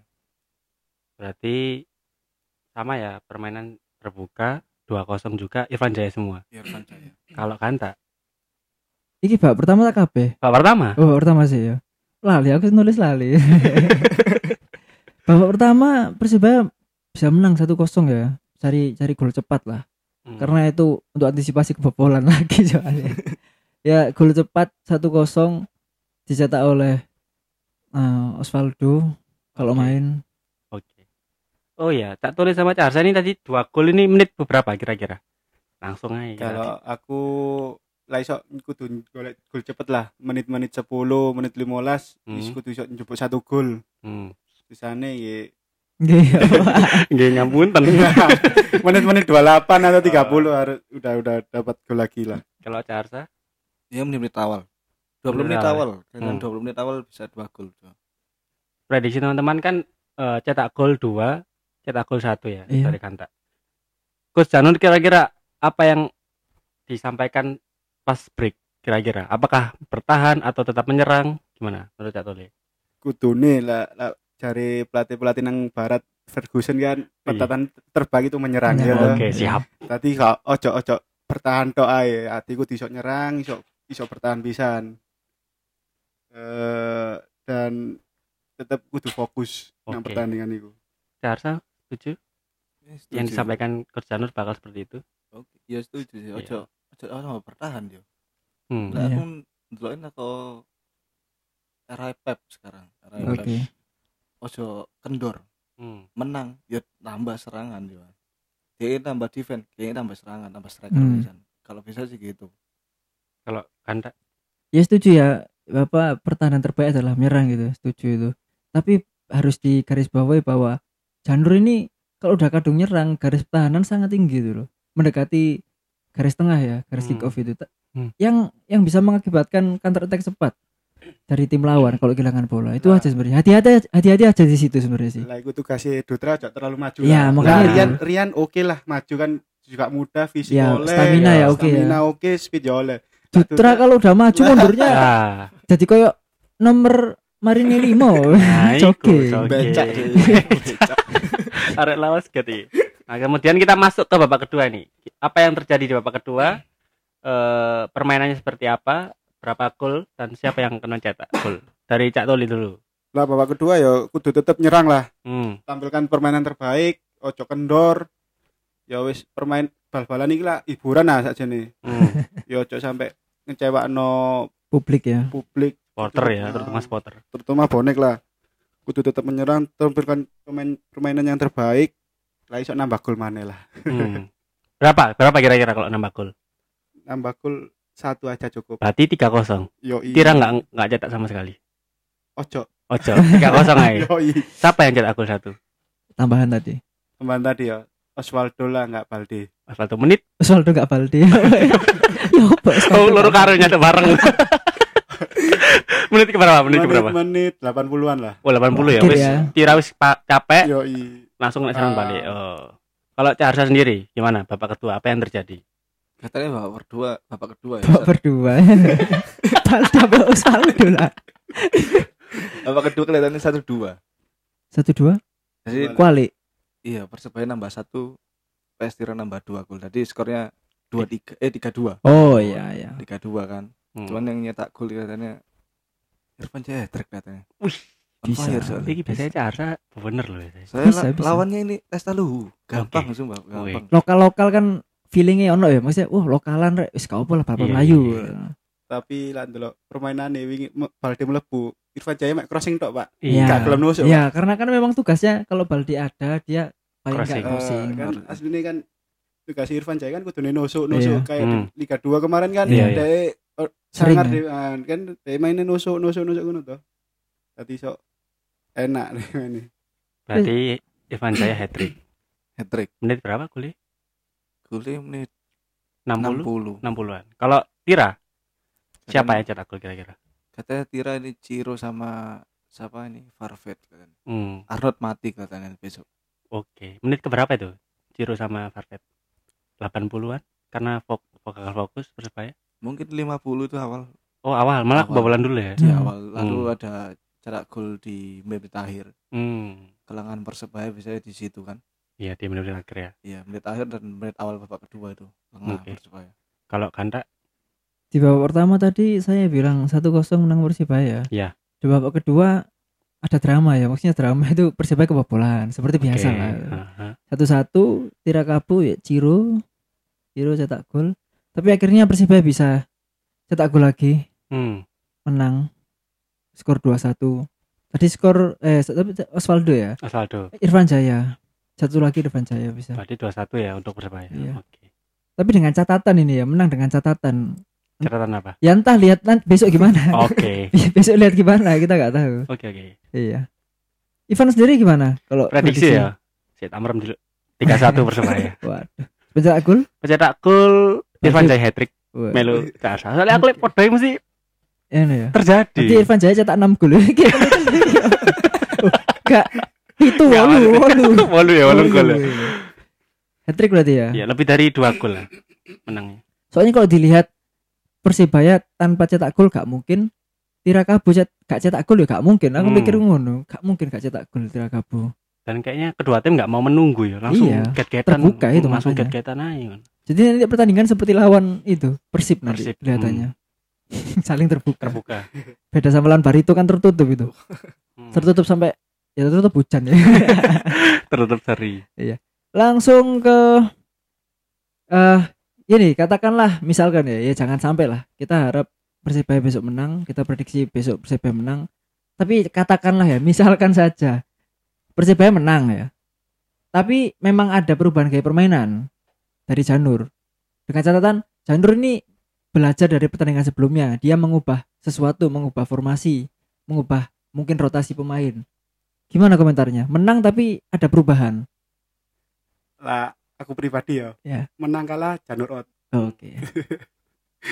Berarti sama ya, permainan terbuka 2-0 juga Irfan Jaya semua. Kalau Kanta ini babak pertama tak kabeh? Babak pertama sih ya. Aku nulis lali Babak pertama Persebaya bisa menang 1-0 ya. Cari gol cepat lah. Karena itu untuk antisipasi kebobolan lagi soalnya. Ya, gol cepat 1-0 dicetak oleh Osvaldo kalau main. Oke. Oh ya, Cak Tole sama Cak Arsa ini tadi 2 gol ini menit beberapa kira-kira? Langsung aja. Kalau aku laisok kudu gol cepet lah. Menit-menit 10, menit 15 wis kudu iso njebuk 1 gol. Disane nggih. Nggih ngapunten. Menit-menit 28 atau 30 harus udah dapat gol lagi lah. Kalau Carsa? Ya menit awal. 20 menit awal. Dengan 20 menit awal bisa 2 gol. Prediksi teman-teman kan cetak gol 2, cetak gol 1 ya dari Kanta. Coach Djanur kira-kira apa yang disampaikan pas break kira-kira? Apakah bertahan atau tetap menyerang? Gimana menurut Cak Tole? Kudune lah dari pelatih-pelatih nang barat Ferguson kan, pertahanan terbaik itu menyerang ya. Oke, siap. Tadi kok ojo bertahan tok ae, atiku disok nyerang, iso bertahan pisan. Dan tetap kudu fokus nang pertandingan iku. Harsa setuju? Yang disampaikan Coach Djanur bakal seperti itu. Oke, ya setuju sih. Ojo bertahan yo. Lah aku ndelokin kok era Pep sekarang, era Pep. Okay. Ojo kendor. Menang ya tambah serangan ya. Dia tambah defense, dia tambah serangan, tambah striker pisan. Kalau bisa sih gitu. Kalau Kanta? Ya setuju ya. Bapak pertahanan terbaik adalah menyerang gitu, setuju itu. Tapi harus digarisbawahi bahwa Djanur ini kalau udah kadung nyerang, garis pertahanan sangat tinggi itu loh. Mendekati garis tengah ya, garis kick off itu. Yang bisa mengakibatkan counter attack cepat dari tim lawan kalau kehilangan bola. Itu aja sebenarnya. Hati-hati aja di situ sebenarnya sih. Lah iku tugasnya Dutra aja terlalu maju. Ya, makanya Rian oke lah maju kan juga muda, fisik ya, oleh stamina ya, oke ya, stamina oke ya. Speed ya oleh Dutra kalau udah maju mundurnya jadi koyok nomor Marine 5 joki becak arek lawas gitu. Nah, kemudian kita masuk ke babak kedua nih. Apa yang terjadi di babak kedua? Permainannya seperti apa? Berapa gol dan siapa yang kena cetak gol? Dari Cak Toli dulu. Lah babak kedua ya kudu tetap nyerang lah. Tampilkan permainan terbaik, ojo kendor. Ya wis permain bal-balan iki lah hiburan lah sajane. Ya ojo sampai ngecewakno publik ya. Publik supporter ya, terutama supporter. Terutama bonek lah. Kudu tetap menyerang, tampilkan permainan yang terbaik. Lah iso nambah gol maneh lah. Berapa kira-kira kalau nambah gol? Nambah gol satu aja cukup. Berarti 3-0. Tira enggak cetak sama sekali. Ojo 3-0 ae. Siapa yang cetak gol satu? Tambahan tadi ya. Osvaldo lah enggak Baldé. Osvaldo enggak Baldé. Yo bos. Loro karunya bareng. Menit keberapa? Menit 80-an lah. Oh, 80 ya. Wis Tira wis capek. Langsung serang balik. Kalau Carsa sendiri gimana? Bapak ketua apa yang terjadi? Katanya bapak kedua ya. Bapak kedua. Tambah Osvaldo lah. Bapak kedua kelihatannya 1-2. 1-2? Jadi kuali. Iya, Persebaya nambah 1, PS Tira nambah 2 gol. Jadi skornya 3-2. Oh iya. 3-2 kan. Cuman yang nyetak gol katanya Irfan Jaya katanya. Wih, bisa. Ini biasanya cara bener loh. Saya lawannya ini tes taluhu. Gampang sumpah, gampang. Lokal-lokal kan feelingnya ono ya. Maksudnya lokalan rek wis kaopo lah bapak Melayu. Tapi lah ndelok permainane wingi Baldé mlebu, Irfan Jaya mek crossing tok, Pak. Enggak gelem nusuk. Iya, karena kan memang tugasnya kalau Baldé ada dia paling enggak crossing. Kan asline kan tugas Irfan Jaya kan kudune nusuk kayak Liga 2 kemarin kan dia sering kan mainnya nusuk ngono to. Dadi iso enak ini. Berarti Irfan Jaya hat-trick. Menit berapa gole? Gole menit 60-an. Kalau Tira siapa yang cetak gol kira-kira? Katanya Tira ini Ciro sama siapa ini? Parfite kan. Arnaud mati katanya besok. Oke. Menit keberapa itu? Ciro sama Parfite. 80-an karena fokus Persebaya. Mungkin 50 itu awal. Oh, awal. Malah kebobolan dulu ya. Iya, awal. Lalu ada cetak gol di menit akhir. Kelangan Persebaya biasanya di situ kan. Iya, di menit akhir ya. Iya, menit akhir dan menit awal babak kedua itu. Persebaya. Kalau Ganda di babak pertama tadi saya bilang 1-0 menang Persebaya. Iya. Di babak kedua ada drama ya. Maksudnya drama itu Persebaya kebobolan seperti biasa lah. 1-1 Tira Kabu ya Ciro cetak gol. Tapi akhirnya Persebaya bisa cetak gol lagi. Menang. Skor 2-1. Tadi skor Osvaldo. Irfan Jaya. Satu lagi Irfan Jaya bisa. Berarti 2-1 ya untuk Persebaya. Iya. Oke. Tapi dengan catatan ini ya, menang dengan catatan. Catatan apa? Ya entah lihat besok gimana. Oke. Besok lihat gimana, kita enggak tahu. Oke. Iya. Ivan sendiri gimana? Kalau prediksi ya. Saya tamerem dulu. 3-1 Persebaya. Waduh. Pencetak gol Irfan Jaya hat-trick. Melu Carsa. Soalnya aku lihat podoi mesti ini ya. Terjadi. Nanti Irfan Jaya cetak 6 gol. Enggak. Itu walu gol. Hat-trick berarti ya? Ya, lebih dari 2 gol lah menangnya. Soalnya kalau dilihat Persebaya tanpa cetak gol gak mungkin. Tira Kabu gak cetak gol ya gak mungkin. Aku pikir ngono. Gak mungkin gak cetak gol Tira Kabu. Dan kayaknya kedua tim nggak mau menunggu ya, langsung get-getan buka itu, langsung get-getan aja. Jadi nanti pertandingan seperti lawan itu Persib nanti kelihatannya. Saling terbuka. Beda sama lawan Barito kan tertutup itu. Tertutup sampai ya tertutup hujan ya. Tertutup seri. Iya. Langsung ke ini katakanlah misalkan ya jangan sampai lah. Kita harap Persebaya besok menang, kita prediksi besok Persebaya menang. Tapi katakanlah ya misalkan saja Persebaya menang ya. Tapi memang ada perubahan gaya permainan dari Djanur. Dengan catatan Djanur ini belajar dari pertandingan sebelumnya. Dia mengubah sesuatu, mengubah formasi, mengubah mungkin rotasi pemain. Gimana komentarnya? Menang tapi ada perubahan. Lah, aku pribadi ya. Menang kalah Djanur out. Oke.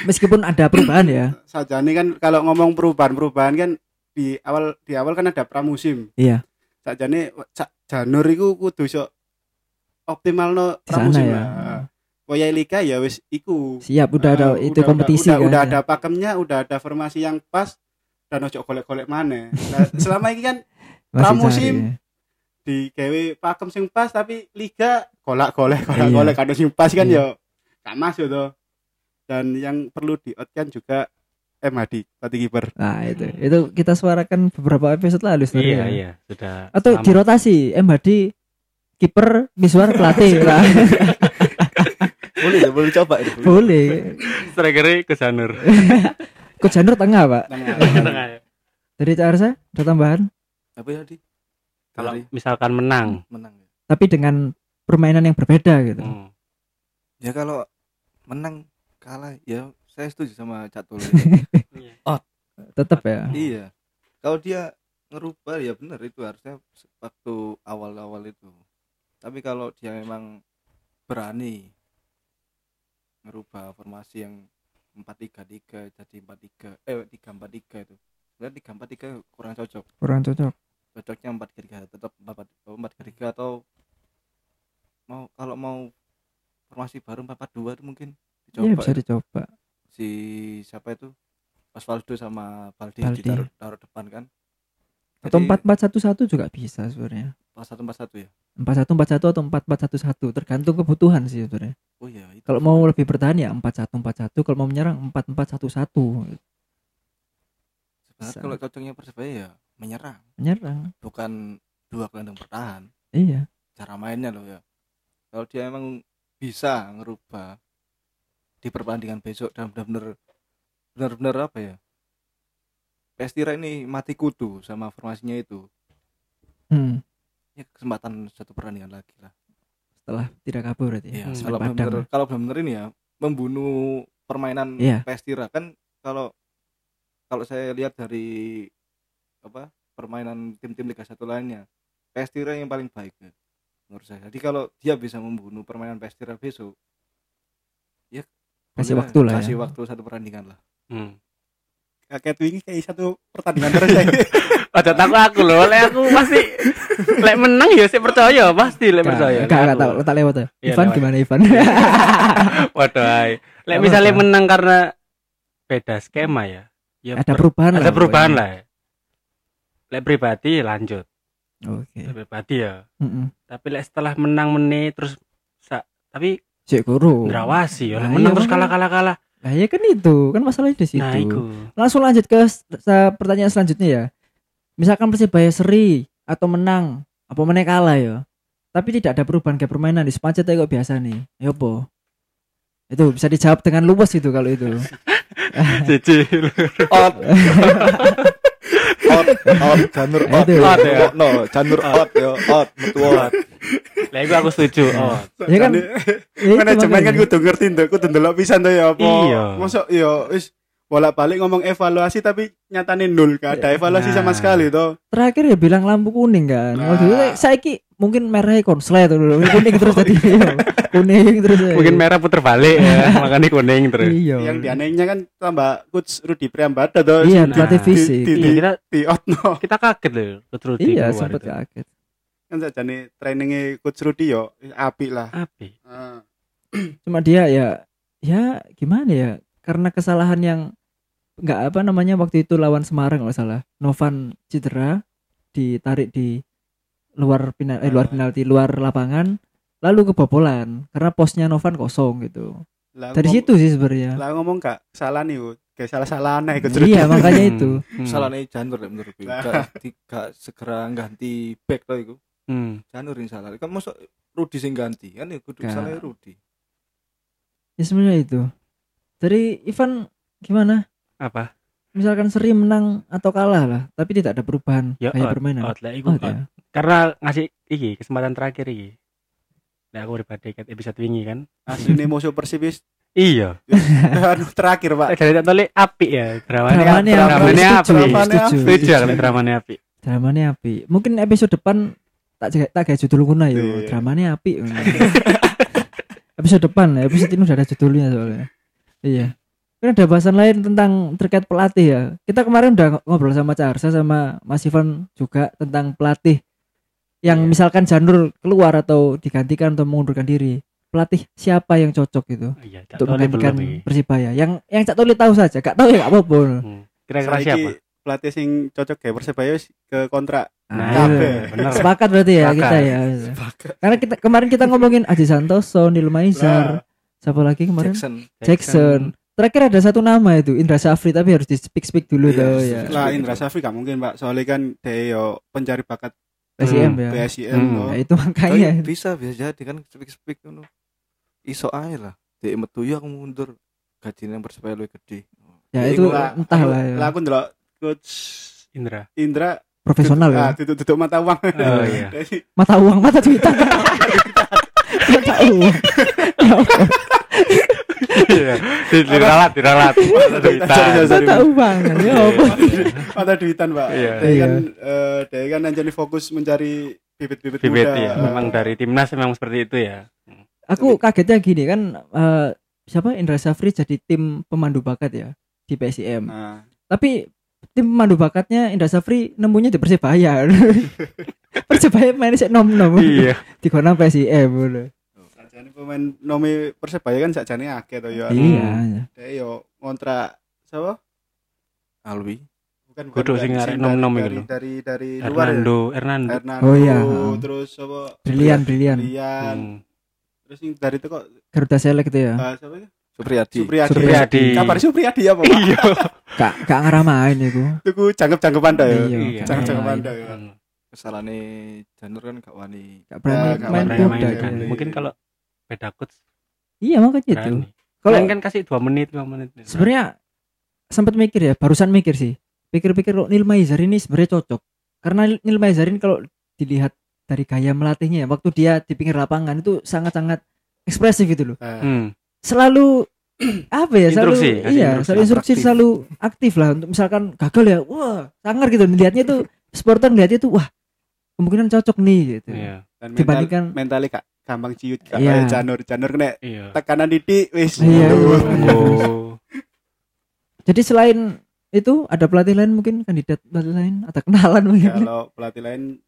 Meskipun ada perubahan ya. Sajane kan kalau ngomong perubahan kan di awal kan ada pramusim. Iya. Sajane Djanur iku kudu iso optimalno pramusim. Ya. Koyai Liga ya wis iku. Siap, udah ada itu udah, kompetisi udah, kan. Udah ada pakemnya, udah ada formasi yang pas dan ojo golek-golek maneh. Nah, selama ini kan pramusim digawe pakem sing pas tapi liga golek-golek kado sing pas kan ya gak masuk to. Dan yang perlu diotkan juga Hadi, tadi kiper. Nah, itu kita suarakan beberapa episode lalu sebenarnya. Iya, iya, sudah. Atau sama. Dirotasi Hadi kiper, Miswar pelatih. Lah. Boleh coba itu. Boleh. Striker ke Djanur. Ke Djanur tengah, Pak. Tengah. Dari Carsa ada tambahan? Apa ya, Di? Kalau misalkan menang. Tapi dengan permainan yang berbeda gitu. Ya kalau menang kalah ya saya setuju sama Cak Toledo. Oh, tetap ya. Iya. Kalau dia ngerubah ya benar itu harusnya waktu awal-awal itu. Tapi kalau dia memang berani ngerubah formasi yang 4-3-3 jadi 3-4-3 itu. Sebenarnya 3-4-3 kurang cocok. Cocoknya 4-3 tetap 4-3 atau mau kalau mau formasi baru 4-4-2 itu mungkin dicoba. Iya, bisa dicoba. Si siapa itu? Osvaldo sama Baldé ditaruh depan kan. Atau 4-4-1-1 juga bisa sebenarnya. 4-1-4-1 ya. 4-1-4-1 atau 4-4-1-1 tergantung kebutuhan sih sebenarnya. Oh iya. Kalau mau lebih bertahan ya 4-1-4-1, kalau mau menyerang 4-4-1-1. Sebenarnya kalau cocoknya Persebaya ya menyerang. Bukan dua gelandang bertahan. Iya. Cara mainnya loh ya. Kalau dia emang bisa ngerubah di pertandingan besok dan benar-benar apa ya? PS Tira ini mati kutu sama formasinya itu. Ya kesempatan satu pertandingan lagi lah. Setelah tidak kabur berarti ya. Kalau benar-benar ini ya membunuh permainan PS Tira kan. Kalau saya lihat dari permainan tim-tim Liga 1 lainnya, PS Tira yang paling baik ya, menurut saya. Jadi kalau dia bisa membunuh permainan PS Tira besok, ya kasih waktu satu pertandingan lah. Kakek wingi kayak satu pertandingan terus ya. Ada takut aku loh, aku pasti lek menang ya saya percaya, pasti lek percaya. Enggak tahu, letak lewat ya. Irfan gimana Irfan? Waduh. Lek misalnya menang karena beda skema ya ada perubahan lah. Ya. Lek pribadi lanjut. Oke. Lek pribadi ya. Tapi lek setelah menang menit terus tapi cek guru. Ndrawasi ya, menang terus kalah. Nah ya kan itu, kan masalahnya di situ. Nah, langsung lanjut ke pertanyaan selanjutnya ya. Misalkan Persebaya seri atau menang, apa meneh kalah ya. Tapi tidak ada perubahan ke permainan di sepancet kayak biasa nih. Ya apa? Itu bisa dijawab dengan luwes itu kalau itu. Cicil. Janur out metu out. Lah iku aku setuju. Ya kan manajemen kan kudu ngerti nduk, kudu ndelok pisan to ya apa. Mosok ya wis bolak-balik ngomong evaluasi tapi nyatane nol, gak ada evaluasi sama sekali to. Terakhir ya bilang lampu kuning kan. Waduh saiki mungkin merah konslet dulu. Kuning terus tadi. Kuning terus. Mungkin merah puter balik ya, makanya kuning terus. Yang dianehnya kan tambah coach Rudy Priambada to. Iya, pelatih fisik. Kita kaget loh coach Rudy. Iya, sempat kaget. Kan sajane trainingnya coach Rudy yo apik lah. Apik. Cuma dia ya gimana ya? Karena kesalahan yang enggak waktu itu lawan Semarang kalau salah. Novan cedera, ditarik di luar lapangan, lalu kebobolan karena posnya Novan kosong gitu. Dari situ sih sebenarnya. Lah ngomong Kak, salah nih, kayak salah-salah nih kecerut. Iya, makanya itu. Salahnya Djanur menurutku. Gak segera ganti back to iku. Djanur yang salah. Kan mosok Rudy sing ganti, kan ya kudu salah Rudy. Ya sebenarnya itu. Dari Ivan gimana? Apa? Misalkan seri menang atau kalah lah, tapi tidak ada perubahan kayak permainan. Ya. Karena ngasih kesempatan terakhir iki. Lah aku pribadi kat episode wingi kan. Asline musuh Persibis. Iya. Terakhir, Pak. Dari tak tole apik ya. Dramane apik. Dramane apik. Mungkin episode depan tak gawe judul kuna yo. Dramane apik. Episode depan, episode ini udah ada judulnya soalnya. Iya. Kan ada bahasan lain tentang terkait pelatih ya. Kita kemarin udah ngobrol sama Cak Arsa sama Mas Ivan juga tentang pelatih yang misalkan Djanur keluar atau digantikan atau mengundurkan diri. pelatih siapa yang cocok gitu ya, untuk menggantikan Persibaya. Yang Cak Toledo tahu saja, gak tahu ya gak apa-apa. Kira-kira siapa pelatih sing cocok ya Persibaya ke kontrak? Nah, bener. Sepakat berarti ya. Sepakat. Kita ya. Sepakat. Karena kita kemarin kita ngomongin Aji Santoso, Nil Maizar, siapa lagi kemarin? Jackson. Terakhir ada satu nama itu Indra Syafri, tapi harus di speak dulu tau ya. Lah Indra Syafri gak mungkin Pak, soalnya kan dia pencari bakat PSIM ya. PSIM nah, itu makanya. Tapi bisa jadi kan speak ngono. Iso ae lah. Dek metu yo aku mundur. Gajine yang Persebaya luwih gede. Ya jadi itu entah lah ya. Lah aku ndelok coach Indra profesional ya. Ah, duduk mata uang. Oh iya. Mata duitan. Mata uang. Diralat mata duitan Pak. Dia kan anjani fokus mencari bibit-bibit muda ya. Memang dari timnas memang seperti itu ya. Aku kagetnya gini kan siapa Indra Syafri jadi tim pemandu bakat ya di PSIM. Tapi tim pemandu bakatnya Indra Syafri nemunya di Persebaya. Persebaya main sik nom-nom. Iya. Di kono PSIM ngono. Sajane pemain nomi Persebaya kan sajane akeh to ya. Iya. Dek yo ngontrak sapa? Alwi. Bukan Godo sing arek nom-nom iki lho. Dari luar. Hernando. Oh iya. Terus sapa? Brilian. Terus sing dari teko Garuda Select gitu ya. Sapa iki? Supriyadi. Kabar Supriyadi ya, Pak? Iya. Gak ngaramain iku. Tuku cangkep-cangkepan ta ya. Cangkep-cangkepan ta ya. Kesalane Djanur kan gak wani. Gak main. Mungkin kalau beda coach. Iya, makanya itu. Kalau kan kasih 2 menit. Sebenarnya sempat mikir ya, barusan mikir sih. Pikir-pikir kok Nil Maizar ini sebenarnya cocok. Karena Nil Maizar ini kalau dilihat dari gaya melatihnya ya, waktu dia di pinggir lapangan itu sangat-sangat ekspresif gitu loh. Selalu apa ya, selalu instruksi, selalu aktif lah. Untuk misalkan gagal ya, wah sangar gitu melihatnya tuh, supporter melihatnya tuh wah kemungkinan cocok nih gitu. Iya. Dan dibandingkan mentalnya Kak gampang ciut Kak kayak Djanur kena tekanan didik wis. Iya. Oh. Jadi selain itu ada pelatih lain mungkin, kandidat pelatih lain atau kenalan mungkin. Kalau pelatih lain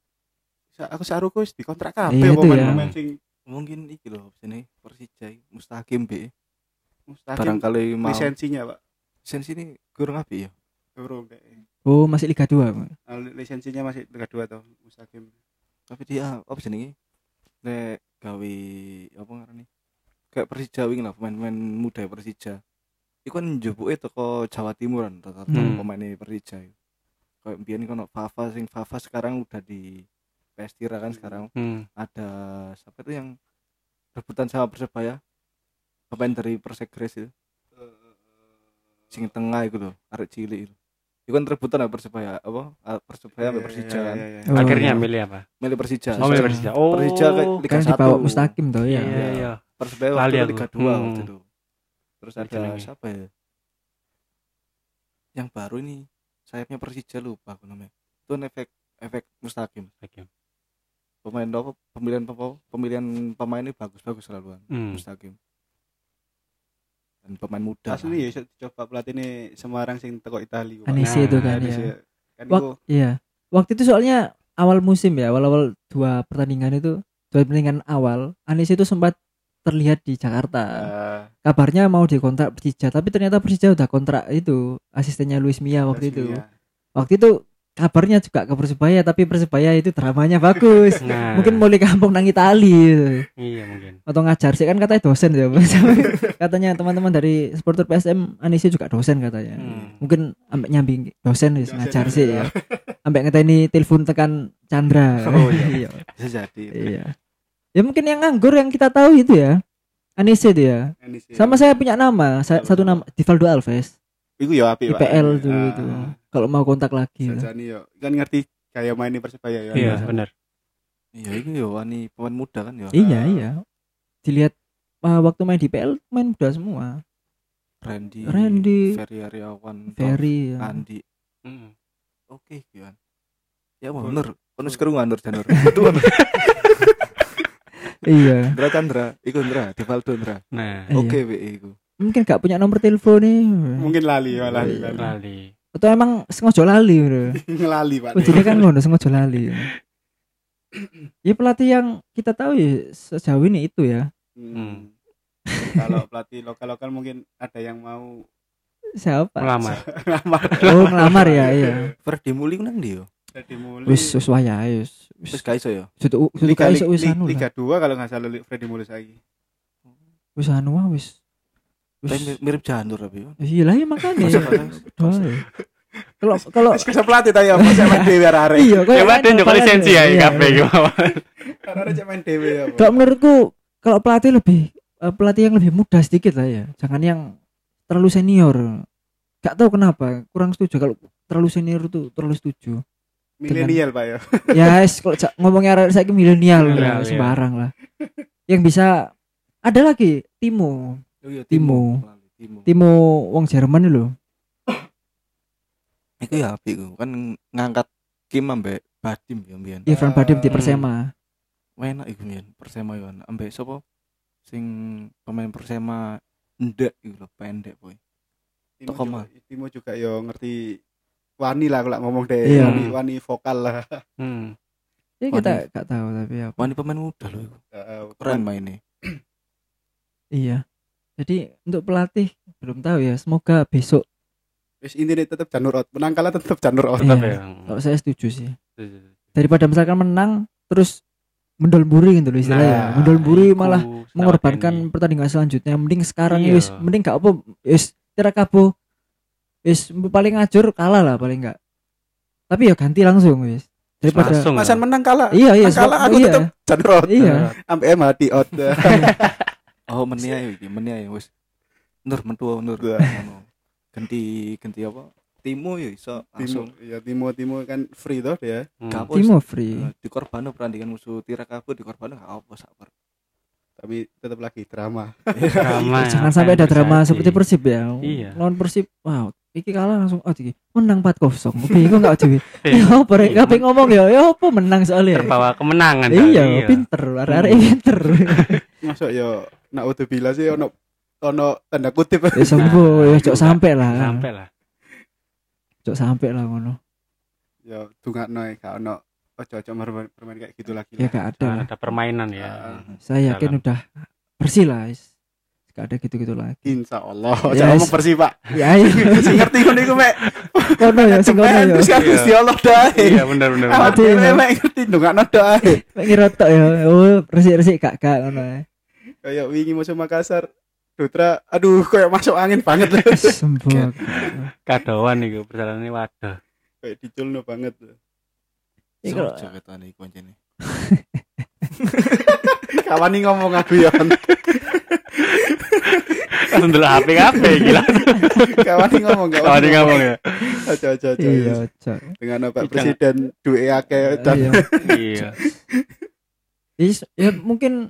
aku saruku wis dikontrak kabeh pemain-pemain sing mungkin iki lho sini Persija Mustaqim B. Barangkali mau lisensinya Pak. Lisensi ini kurang api ya? Kurang kayaknya. Oh masih Liga 2 Pak. Lisensinya masih Liga 2 atau Mustaqim. Tapi dia apa jenenge? Nek gawe apa ngarani? Kayak Persija wing lah, pemain-pemain muda Persija. Iku kan njupuke teko Jawa Timuran, teko pemain Persija. Kayak mbiyen kono Fafa sekarang udah di PS TIRA kan sekarang. Ada siapa itu yang rebutan sama Persebaya? Pemain dari Persegres itu. Sing tengah itu loh, arek cilik itu. Iku kan rebutan sama Persebaya, apa? Persebaya sama Persija kan. Oh. Akhirnya milih apa? Milih Persija. Oh, milih Persija. Oh. Persija ke Liga 1. Dibawa Mustaqim toh ya. Iya. Persebaya waktu itu Liga 2 waktu itu. Terus ada siapa ya? Yang baru ini sayapnya Persija lupa aku namanya. Itu efek Mustaqim. Pemain apa? Pemilihan pemain ini bagus selaluan. Mustaqim. Dan pemain muda. Asli ya coba pelatih ini Semarang sing teko Italia. Anisio itu kan ya. Kan iya. Waktu itu soalnya awal musim ya, awal-awal 2 pertandingan awal, Anisio itu sempat terlihat di Jakarta. Kabarnya mau dikontrak Persija, tapi ternyata Persija udah kontrak itu asistennya Luis Mia waktu itu. Waktu itu kabarnya juga ke Persebaya, tapi Persebaya itu dramanya bagus. Nah. Mungkin mulai kampung nang Itali gitu. Iya mungkin. Atau ngajar sih kan katanya dosen ya. Katanya teman-teman dari supporter PSM Anisio juga dosen katanya. Mungkin ambek nyambing dosen ngajar sih ya. Ambek ngeteni telepon tekan Chandra. Oh iya. Bisa jadi. Iya. Ya mungkin yang nganggur yang kita tahu itu ya. Anisio dia. Anisio. Sama saya punya nama, satu nama Divaldo Alves. Iku ya apik, Pak. IPL tuh itu. Kalau mau kontak lagi. Sajane yo kan ngerti kayak main di Persebaya ya. Iya, bener. Iya, itu yo wani pemain muda kan ya. Iya. Dilihat waktu main di IPL main muda semua. Randy, Ferry Ariawan, Andi. Oke, Gian. Ya bener. Kono sekerungan Nur Djanur. Betul. Iya. Chandra, Divaldo Chandra. Nah, oke WE iku. Mungkin gak punya nomor telepon nih. Mungkin lali. Atau emang sengaja lali bro. Ngelali Pak. Jadi kan ngono sengaja lali. Ya pelatih yang kita tahu ya sejauh ini itu ya. Kalau pelatih lokal-lokal mungkin ada yang mau siapa? Melamar. Oh, melamar ya, iya. Ferdi Muli nang ndi yo? Ferdi Muli. Wis wayahe wis. Wis ga iso yo. Liga 2 kalau enggak salah Ferdi Muli saiki. Wis anu wis. Wis mirip Djanur tapi. Iya lah ya makane. Kalau bisa pelatih tayo masa main dhewe arek. Iya, ya wae yo lisensi ya kabeh iki. Karena cek main dhewe ya. Dak menurutku kalau pelatih lebih pelatih yang lebih muda sedikit lah ya. Jangan yang terlalu senior. Gak tahu kenapa, kurang setuju kalau terlalu senior tuh, terlalu setuju. Milenial, Pak ya. Yes, kalau ngomongnya arek saiki milenial ya, sembarang lah. Yang bisa ada lagi Timo. Oh iya, Timo wong Jerman lho. Iku ya apik ku kan ngangkat Kim ambek Badim ya mbiyen. Irfan Badim di Persema. Enak iku mbiyen Persema yo ambek sapa sing pemain Persema ndek iku lho pendek boy. Timo juga yo ngerti wani lah kalau ngomong deh yeah. wani vokal lah. Ya kita gak tahu tapi apa. Wani pemain muda lho iku. Keren mainnya. Iya. Jadi untuk pelatih belum tahu ya. Semoga besok. Wis intine tetap Djanur out. Menang kalah tetap Djanur out. Kalau saya setuju sih. Daripada misalkan menang terus mendolburi gitu loh istilahnya. Nah, mendolburi malah mengorbankan pertandingan selanjutnya. Mending sekarang wis mending gak apa wis TIRA Persikabo. Wis paling ngajur kalah lah paling enggak. Tapi ya ganti langsung wis. Daripada pasan menang kalah. Iya. Kalah aku tetap Djanur out. Sampai M.Hidayat out. Oh meniai wes nur ganti apa Timo ya iso langsung ya Timo kan free toh ya Timo free dikorbanno pertandingan musuh TIRA Persikabo dikorbanno gak apa sabar tapi tetap lagi drama jangan sampai ada drama seperti Persib ya lawan Persib wow iki kalah langsung iki menang 4-0 bingung gak dhewe yo bareng kabeh ngomong yo apa menang soalnya terbawa kemenangan iya pinter arek-arek pinter masuk yo nak udubila sih ono tanda kutip ya sembuh ya cok sampai lah ngono ya dungakno gak ono ojo bermain kayak gitu lagi ya gak ada permainan ya saya yakin udah bersih lah gak ada gitu-gitu lagi insyaallah jangan ngomong bersih Pak ya sing ngerti ngono iku mek kono ya sing kono ya Gusti Allah dae iya bener mek ngerti ndongakno dae mek ngira tok ya oh resik-resik gak ngono ya kayak wingi musuh Makassar Dutra, aduh kayak masuk angin banget lho. Sembok. Kadoan iku perjalanane waduh. Kayak diculno banget lho. Iku jaketane iku pancene. Kawani ngomong aku ya. Sundel HP gila. Kawani ngomong ya. Ojo. Iya. Dengan Pak Presiden duwe akeh dan iya. Is ya mungkin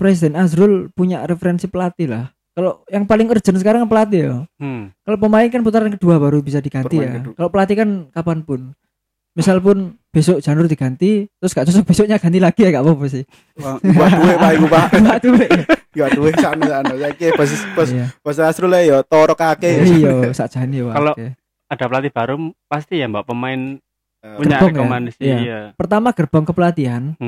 Presiden Azrul punya referensi pelatih lah. Kalau yang paling urgent sekarang pelatih ya. Kalau pemain kan putaran kedua baru bisa diganti ya. Kalau pelatih kan kapanpun. Misal pun besok Djanur diganti, terus gak cocok besoknya ganti lagi ya gak apa-apa sih. Buat duwe Pak iku Pak. Buat duwe. Ya duwe sakno saiki pas Azrul ya toro kake. Iya, sakjane wae. Kalau ada pelatih baru pasti ya Mbak pemain punya rekomendasi ya. Iya. Pertama gerbong kepelatihan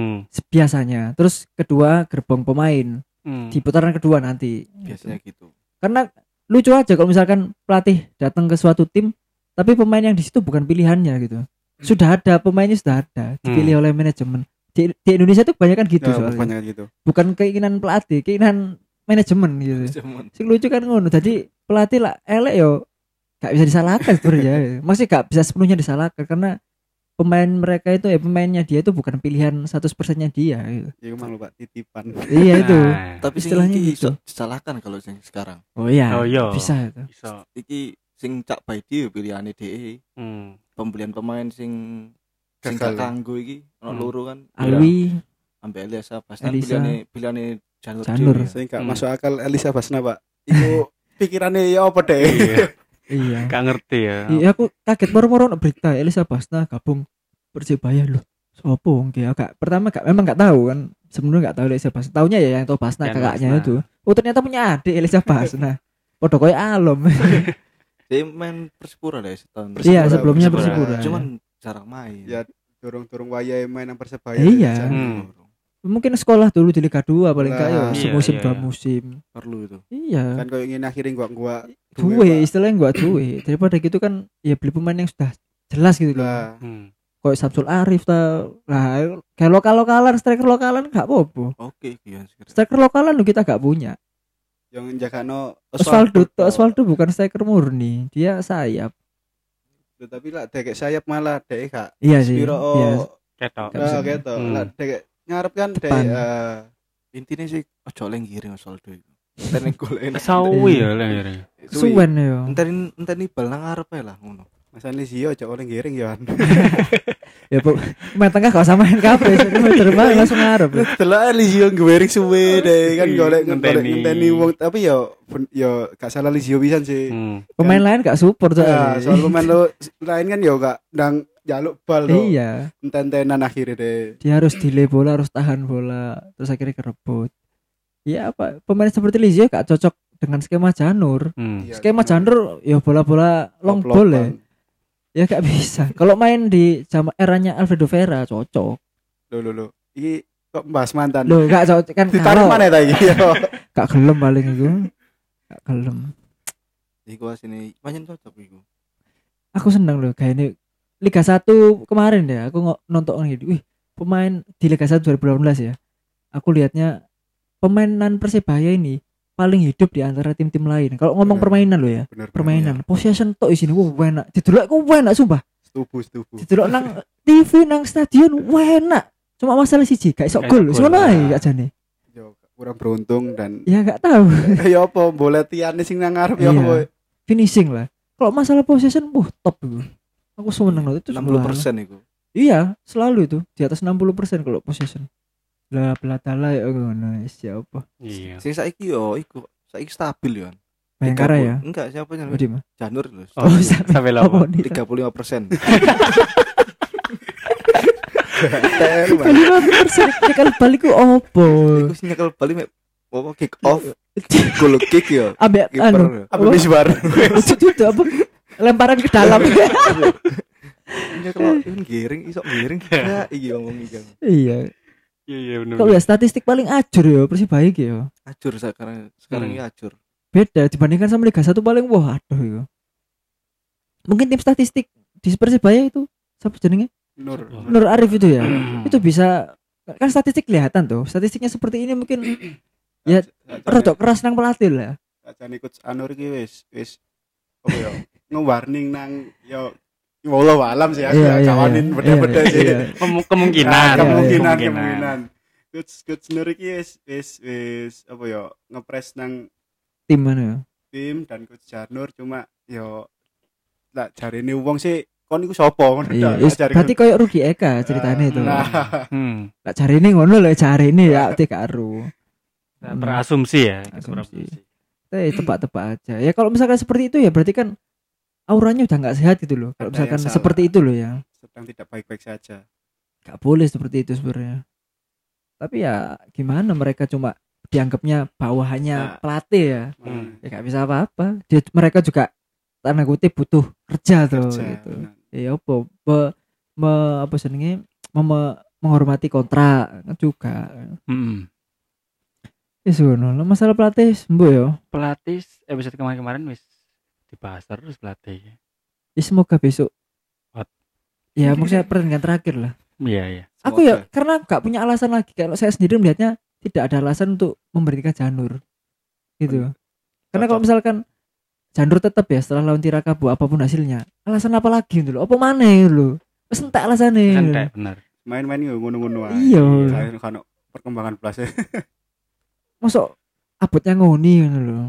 biasanya, terus kedua gerbong pemain di putaran kedua nanti. Biasanya gitu. Karena lucu aja kalau misalkan pelatih datang ke suatu tim, tapi pemain yang di situ bukan pilihannya gitu. Sudah ada pemainnya sudah ada dipilih oleh manajemen. Di Indonesia tuh kebanyakan gitu ya, soalnya. Kebanyakan gitu. Bukan keinginan pelatih, keinginan manajemen gitu. Sing lucu kan ngono. Jadi pelatih lah elek yo gak bisa disalahkan sebenarnya. Masih gak bisa sepenuhnya disalahkan karena pemain mereka itu pemainnya dia itu bukan pilihan 100%-nya dia gitu. Ya memang Pak titipan. Iya itu. Tapi istilahnya gitu. Disalahkan kalau yang sekarang. Oh iya. Bisa itu. Bisa. Iki sing Cak Baidi pilihane DE. Pembelian pemain sing kanggo iki ono loro kan. Alwi ambek Elisa Basna pilihane Djanur. Sing gak masuk akal Elisa Basna, Pak. Iku pikirane ya apa deh. Iya. Gak ngerti ya. Iya aku kaget moro-moro berita Elisa Basna gabung Persebaya lho. Sopo wong ki? Pertama memang gak tahu kan. Sebenarnya gak tahu Elisa Basna. Taunya ya yang tahu Basna yang kakaknya Basna. Itu. Oh ternyata punya adik Elisa Basna. Padha koyo Alom. Dia main Persipura deh setahun. Iya, sebelumnya Persipura. Cuman jarang main. Ya durung-durung wayahe main nang Persebaya. Iya. Mungkin sekolah dulu di Liga 2 paling enggak ya semusim dua musim. Perlu itu. Iya. Kan kalau ingin akhirin gua duwe, istilahnya gua duwe. Daripada gitu kan ya beli pemain yang sudah jelas gitu lah. Kayak Samsul Arif ta. Lah, kayak lokal-lokalan, striker lokalan enggak apa-apa. Oke, iya. Striker lokalan lu kita enggak punya. Yang njakano Osvaldo. Osvaldo bukan striker murni, dia sayap. Tapi lah dek sayap malah dek enggak. Iya sih. Ketok. Oh, ketok. Lah dek ngarep kan dari intinya sih ojo leng giring Osvaldo itu enten golene sawi ya leng giring suwen ya enten bal nang ngarepe lah ngono Mas Lizio ojo leng giring ya ya po main tengah gak usah main kabeh terbang langsung ngarep delok Lizio ngewering suwe deh kan golek ngenteni wong tapi ya gak salah Lizio pisan sih pemain lain gak support soal pemain lain kan ya gak ndang jaluk bal loh. Iya. Enten-entenan akhirnya deh. Dia harus delay bola, harus tahan bola, terus akhirnya kerebut. Ya apa? Pemain seperti Lizio gak cocok dengan skema Djanur. Skema Djanur ya bola-bola long ball ya. Ya gak bisa. Kalau main di zaman eranya Alfredo Vera cocok. Loh. Iki kok bahas mantan. Loh gak cocok kan. Ditarik mana ta iki? Gak gelem paling iku. Gak gelem. Iku asine pancen cocok iku. Aku seneng loh kayaknya Liga 1 kemarin ya, aku nonton gitu. Wih, pemain di Liga 1 2018 ya. Aku lihatnya pemainan Persebaya ini paling hidup di antara tim-tim lain. Kalau ngomong permainan lo ya, permainan. Ya. Possession tok isine wah enak. Didelok ku enak sumpah. Setuju. Didelok nang TV nang stadion enak. Cuma masalah siji gak iso gol. Wis ngono ae jane. Yo kurang beruntung dan ya gak tahu. Ya apa boletiane sing nang ngarep ya apa finishing lah. Kalau masalah possession top dulu. Aku seneng loh itu 60% itu. Iya, selalu itu di atas 60% kalau possession. Lah pelatala ya ngono wis ya apa. Iya. Sing saiki yo iku, saiki stabil yo. Bayangkara ya? Enggak, siapa nyang? Djanur lho. Oh, sampai lawan 35%. Nyekel bal iku opo? Iku sing nyekel bal mek opo kick off. Gol kick yo. Ambek Miswar. Itu apa? Lemparan ke dalam. Ya kalau giring isok giring ya iki ngomong iki. Iya. Iya bener. Kalau statistik paling ajur ya Persibaya iki ya. Ajur sekarang ini ajur. Beda dibandingkan sama Liga 1 paling wah aduh ya. Mungkin tim statistik di Persibaya itu siapa jenenge? Nur Arif itu ya. Itu bisa kan statistik kelihatan tuh. Statistiknya seperti ini mungkin ya rodok keras nang pelatih lah. Ajane coach Anur iki wis opo ya. Nge-warning nang yo wallah alam sih aku kawanin beda-beda sih. Kemungkinan. Coach Nur iki wis apa yo ngepres nang tim mana ya? Tim dan coach Djanur cuma yo lah jarene wong sih kon iku sapa ngono ta. Berarti koyo Rudy Eka ceritane itu. Lah jarene ngono lho jarene ya tidak aru. Berasumsi ya. Tebak-tebak aja. Ya kalau misalkan seperti itu ya berarti kan auranya udah gak sehat gitu loh. Kalau misalkan seperti itu loh ya. Sedang tidak baik-baik saja. Gak boleh seperti itu sebenarnya. Tapi ya gimana mereka cuma dianggapnya bawahannya pelatih ya. Ya gak bisa apa-apa. Mereka juga tanda kutip butuh kerja tuh gitu. Ya apa senengnya menghormati kontrak kan juga. Ya sono masalah pelatih sembuh ya. Pelatih episode kemarin wis dibahas terus pelatihnya. Ya semoga besok. What? Ya maksudnya pertandingan terakhir lah. Iya. Aku ya karena gak punya alasan lagi. Kalau saya sendiri melihatnya tidak ada alasan untuk memberhentikan Djanur. Gitu. Karena kalau misalkan Djanur tetap ya setelah lawan TIRA Persikabo apapun hasilnya. Alasan apa lagi gitu loh. Apa maneh lho. Wes entek alasane. Entek bener. Main-main yo ngono-ngono wae. Iya. Kan perkembangan plusnya. Masuk abotnya ngoni ngono lho.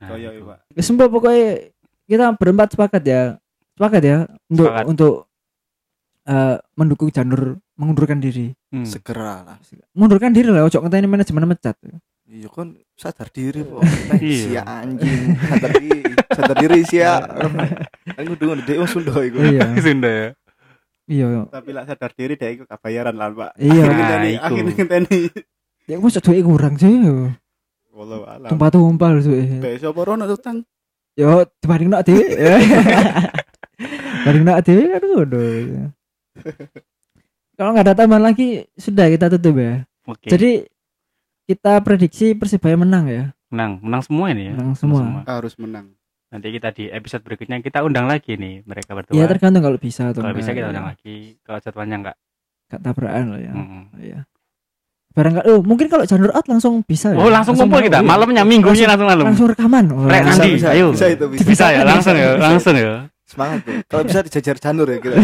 Kaya iya, Pak. Wis mbok pokoke kita berempat sepakat ya untuk mendukung Djanur mengundurkan diri. Segera lah. Mengundurkan diri lah ojo ngenteni manajemen mecat. Iya kan sadar diri kok. Sia anjing. Sadar diri sia. Aku duduk ndek wong Sunda iku. Sunda ya. Iya. Tapi lak sadar diri dek iku kabayaran lah, Pak. Iya. Akhirnya ngenteni. Ya aku masuk duit kurang sih. Walau alam. Tumpah-tumpah duit. Besok baru nak utang. Yo, dibanding nak duit. Dibanding nak duit kan udah. Kalau nggak ada tambahan lagi sudah kita tutup ya. Okay. Jadi kita prediksi Persebaya menang ya. Menang semua ini ya. Menang semua. Harus menang. Nanti kita di episode berikutnya kita undang lagi nih mereka berdua. Ya tergantung kalau bisa atau enggak. Kalau bisa kita undang lagi. Kalau jadwalnya enggak tabrakan loh ya. Mm-hmm. Iya. Barangkali mungkin kalau Djanur out langsung bisa ya. Oh, langsung kumpul kita. Malamnya, minggunya langsung. Langsung rekaman. Oh, bisa, ayo. Bisa ya, langsung ya. Semangat ya. Kalau bisa dijajar Djanur ya kita.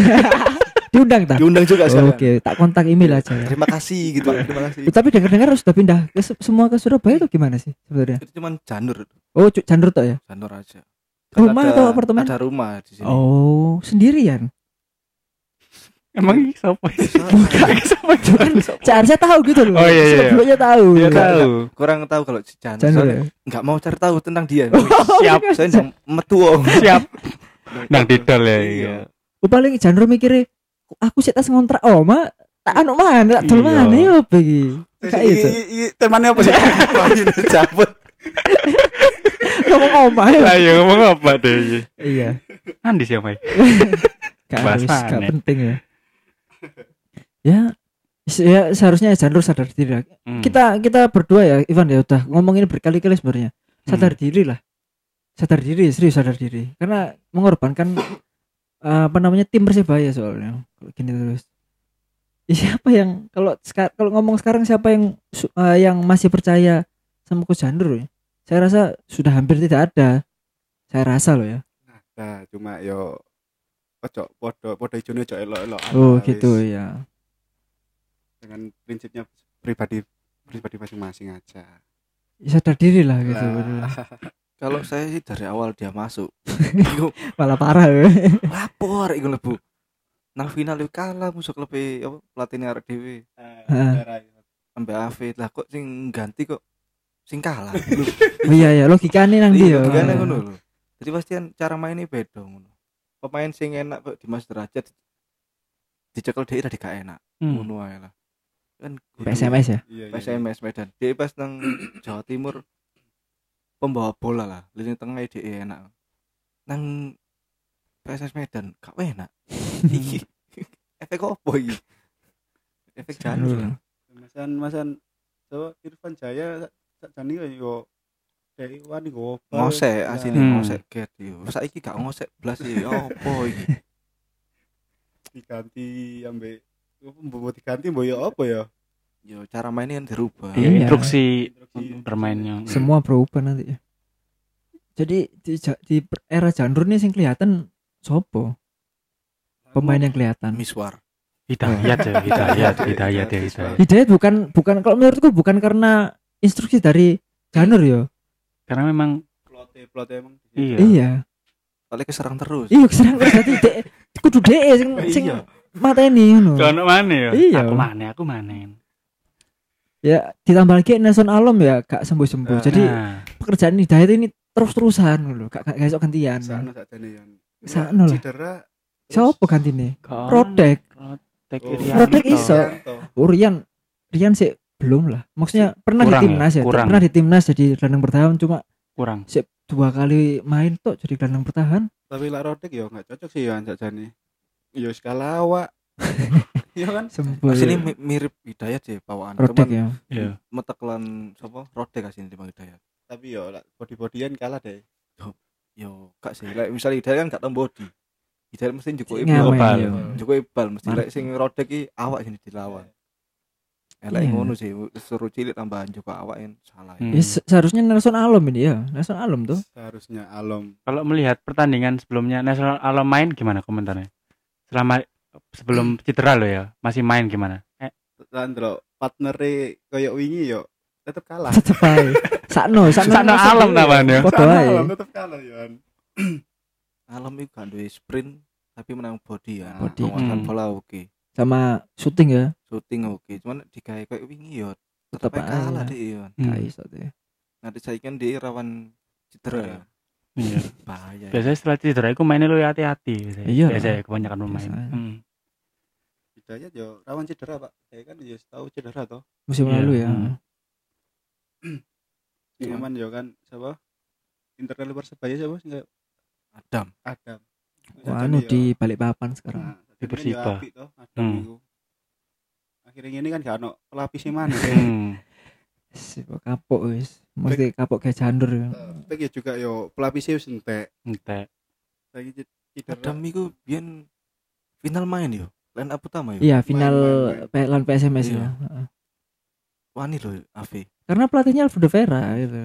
Diundang juga saya. Oke, tak kontak email aja. Ya. Terima kasih gitu. Terima kasih. Tapi dengar-dengar sudah pindah semua ke Surabaya atau gimana sih sebenarnya? Itu cuma Djanur. Oh, Djanur toh ya? Djanur aja. Rumah atau apartemen? Ada rumah di sini. Oh, sendirian. Emang siapa? Cak Arsa tahu gitu loh. Oh iya. Sebelumnya tahu. Kurang tahu kalau Cak Arsa enggak mau cari tahu tentang dia. Siap, saya nang metu. Siap. Nang didol ya. Iya. Paling Djanur mikirnya aku sik tas ngontrak oma, tak anu mana, tak dol mana yo begi. Kayak itu. Temane apa sih? Cabut. Ngomong apa deh. Iya. Andi siapa? Bahas penting ya. Ya seharusnya Djanur sadar diri. Kita berdua ya Ivan ya udah ngomongin berkali-kali sebenarnya. Sadar diri karena mengorbankan tim Persebaya soalnya. Kalau gini terus. Siapa yang kalau ngomong sekarang siapa yang masih percaya sama Coach Djanur ya? Saya rasa sudah hampir tidak ada. Saya rasa loh ya. Ada, cuma yo ojo podo ijone ojo elok-elok. Oh, gitu ya. Dengan prinsipnya pribadi masing-masing aja. Ya sadar diri lah gitu. Kalau saya sih dari awal dia masuk. Malah parah. Lapor iku lebu. Nang final yo kalah musuh lebih apa pelatihnya arek dhewe. Sampai Afid lah kok sing ganti kok sing kalah. Oh iya ya logikane nang ndi yo. Logikane ngono lho. Jadi pasti cara mainnya beda ngono. Pemain sing enak kok Dimas Derajat dicekel dhek tadi gak enak. Ngono ae lah. Kan SMS ya. SMS Medan. Dhek pas nang Jawa Timur pembawa bola lah, lini tengah dhek enak. Nang PSS Medan gak enak. Iki efek opo iki? Efek Djanur. Masan so Irfan Jaya sak jane yo dari wani go. Ngosek asine ngosek get yo. Saiki gak ngosek blas yo opo iki? Diganti ambek pembawa diganti mbok yo opo ya? Yo cara mainnya kan dirubah. Iya, instruksi permainnya. Semua berubah nanti ya. Jadi di era Djanur ini sing kelihatan sopo? Pemain yang kelihatan Miswar Hidayat bukan kalau menurutku bukan karena instruksi dari Djanur yo. Karena memang plot emang iya. Soalnya keserang terus. Iya, keserang terus dadi kudu dhek sing mateni ngono. Ono maneh yo. Aku manen. Ya ditambah lagi Nelson Alam ya gak sembuh-sembuh. Jadi pekerjaan Hidayat ini terus-terusan lho, gak esok gantian. Sakno sakjane yo. Sakno lho. Cedera siapa gantine? Rodek iso. Rian sih belum lah. Maksudnya pernah di timnas jadi gelandang bertahan cuma kurang. Sih 2 kali main tok jadi gelandang bertahan. Tapi lah Rodek yo enggak cocok sih yo sakjane. Yo skala awak. Iya kan? Asline mirip Hidayat sih bawaan. Rodek ya. Iya. Meteklan sapa? Rodek asline timbang Hidayat. Tapi yo body-bodyan kalah deh. Yo gak sih. Lah misale Hidayat kan gak tambah body. Hidayat mesti njukuke bal mesti lek sing Rodek iki awak sing dilawan. Elek ngono sih suruh cilik tambah njuk awaken salah. Ya seharusnya Nelson Alam ini ya. Nelson Alam tuh. Seharusnya Alam. Kalau melihat pertandingan sebelumnya Nelson Alam main gimana komentarnya? Selama sebelum cedera lo ya, masih main gimana? Sandro partnere koyo wingi yo tetep kalah. Tetep ae. Sakno Alam namanya. Alam tetep kalah yo. Alam itu gak duwe sprint tapi menang body ya. Penguasaan bola oke. Sama shooting ya. Shooting oke. Cuman digawe koyo wingi yo tetep kalah dhek yo. Gak iso dhek. Nanti saiki kan dhek rawan cedera ya. Iya. Bahaya. Biasanya setelah cedera iku mainnya lu hati-hati. Iya. Biasanya kebanyakan pemain. Hidayat yo rawan cedera, Pak. Saya kan yo tahu cedera toh. Musim lalu ya. Cuman yo kan siapa? Internal Persebaya siapa sing Adam. Wah, di Balikpapan sekarang. Di Persibaya. Adam itu. akhirnya ini kan gak ada pelapisnya mana ya. Kapok wis, mesti kapok kayak Djanur. Tapi juga yo pelapisnya wis entek. Lagi cedera. Adam iku biyen final main yo, line up utama yo. Iya, final lawan PSMS yo. Wani lho Afi. Karena pelatihnya Alfredo Vera gitu.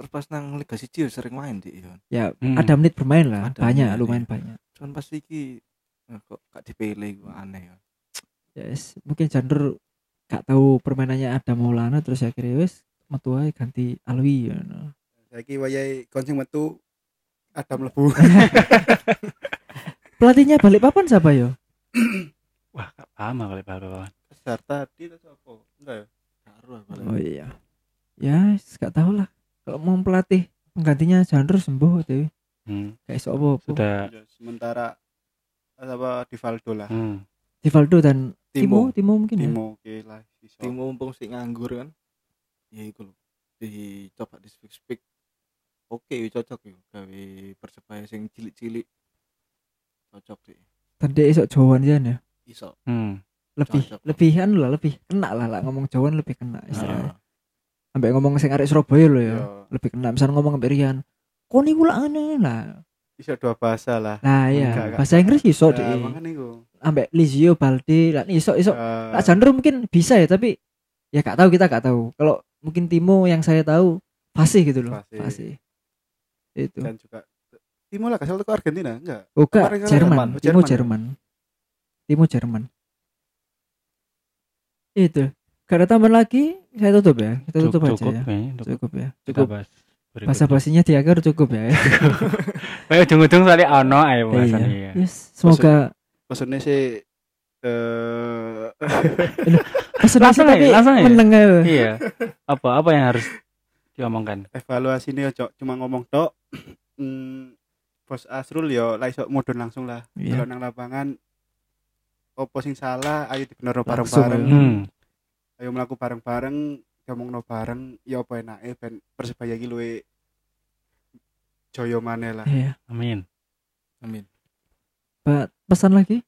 Terpas nang Liga 1 sering main dik yo. Ya, ada menit bermain lah, ada banyak, lumayan banyak. Cuman pas iki kok gak dipilih kok aneh yo. Yes, mungkin Djanur gak tahu permainannya Adam Maulana terus akhirnya wis metu ae ganti Alwi yo. No. Saiki wayahe koncing metu Adam lebu. Pelatihnya balik papan siapa yo? Wah, gak paham balik papan. Serta tadi itu apa? Enggak ya? Oh iya. Ya, gak tahu lah. Kalau mau pelatih penggantinya Djanur sembuh teh. Kayak sopo? Sudah sementara apa Divaldo lah. Divaldo dan Timo mungkin. Timo ya? Oke lah. Timo mumpung sih nganggur kan. Ya iku lho. Dicoba di speak. Oke, cocok yo gawe Persebaya sing cilik-cilik. Cocok sih. Tadi esok Jawan ya. Iso. Lebih kena lah ngomong Jawan lebih kena istilahnya. Ambek ngomong sing arek Surabaya lho ya. Lebih kena misal ngomong ambek Rian. Kok niku lak ngene lah. Bisa dua bahasa lah. Nah iya, bahasa Inggris iso dhek. Ambek Lizio, Baldé, lah iso. Lah Djanur mungkin bisa ya, tapi ya kita gak tahu. Kalau mungkin Timo yang saya tahu fasih gitu loh. Fasih. Itu. Dan juga Timo lah asal teko Argentina enggak? Bukan, Jerman. Timo Jerman. Itu. Gak ada tambahan lagi, saya tutup ya. Kita tutup aja ya. Cukup. Basa-basinya di akhir cukup ya. Kayak ujung-ujung soalnya ono ae wasan ya. Semoga pesennya sih pesennya sih tapi menengah ya. Iya. Apa yang harus diomongkan? Evaluasi ini cuma ngomong tok. Bos Asrul yo lah iso mudun langsung lah. Kalau nang lapangan opo sing salah ayo dibenerno bareng-bareng. Ayo mlaku bareng-bareng, ngomongno bareng, ya apa enake ben Persebaya iki luwe jaya maneh lah. Iya, amin. Pesan lagi?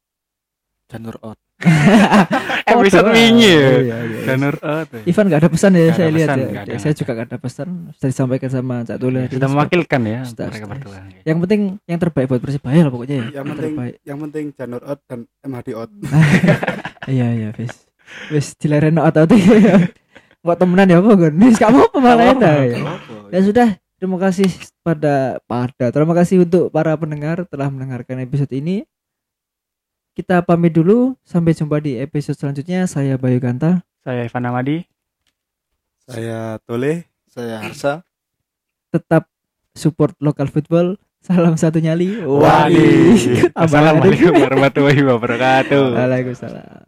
Djanur out. Episode wingi. Djanur out. Ivan enggak ada pesan ya, saya lihat ya. Saya juga enggak ada pesan, sudah disampaikan sama Cak Toledo. Sudah mewakilkan ya mereka berdua. Yang penting yang terbaik buat Persebaya lah pokoknya ya. Yang penting Djanur out dan M.Hidayat out. Iya, wis. Wis dilereno atau buat temenan ya apa kan? Kamu pemalaenda ya. Ya sudah, terima kasih untuk para pendengar telah mendengarkan episode ini. Kita pamit dulu, sampai jumpa di episode selanjutnya. Saya Bayu Ganta, saya Ivan Amadi, saya Tole, saya Harsa. Tetap support lokal football. Salam satu nyali. Wali. Assalamualaikum warahmatullahi wabarakatuh. Waalaikumsalam.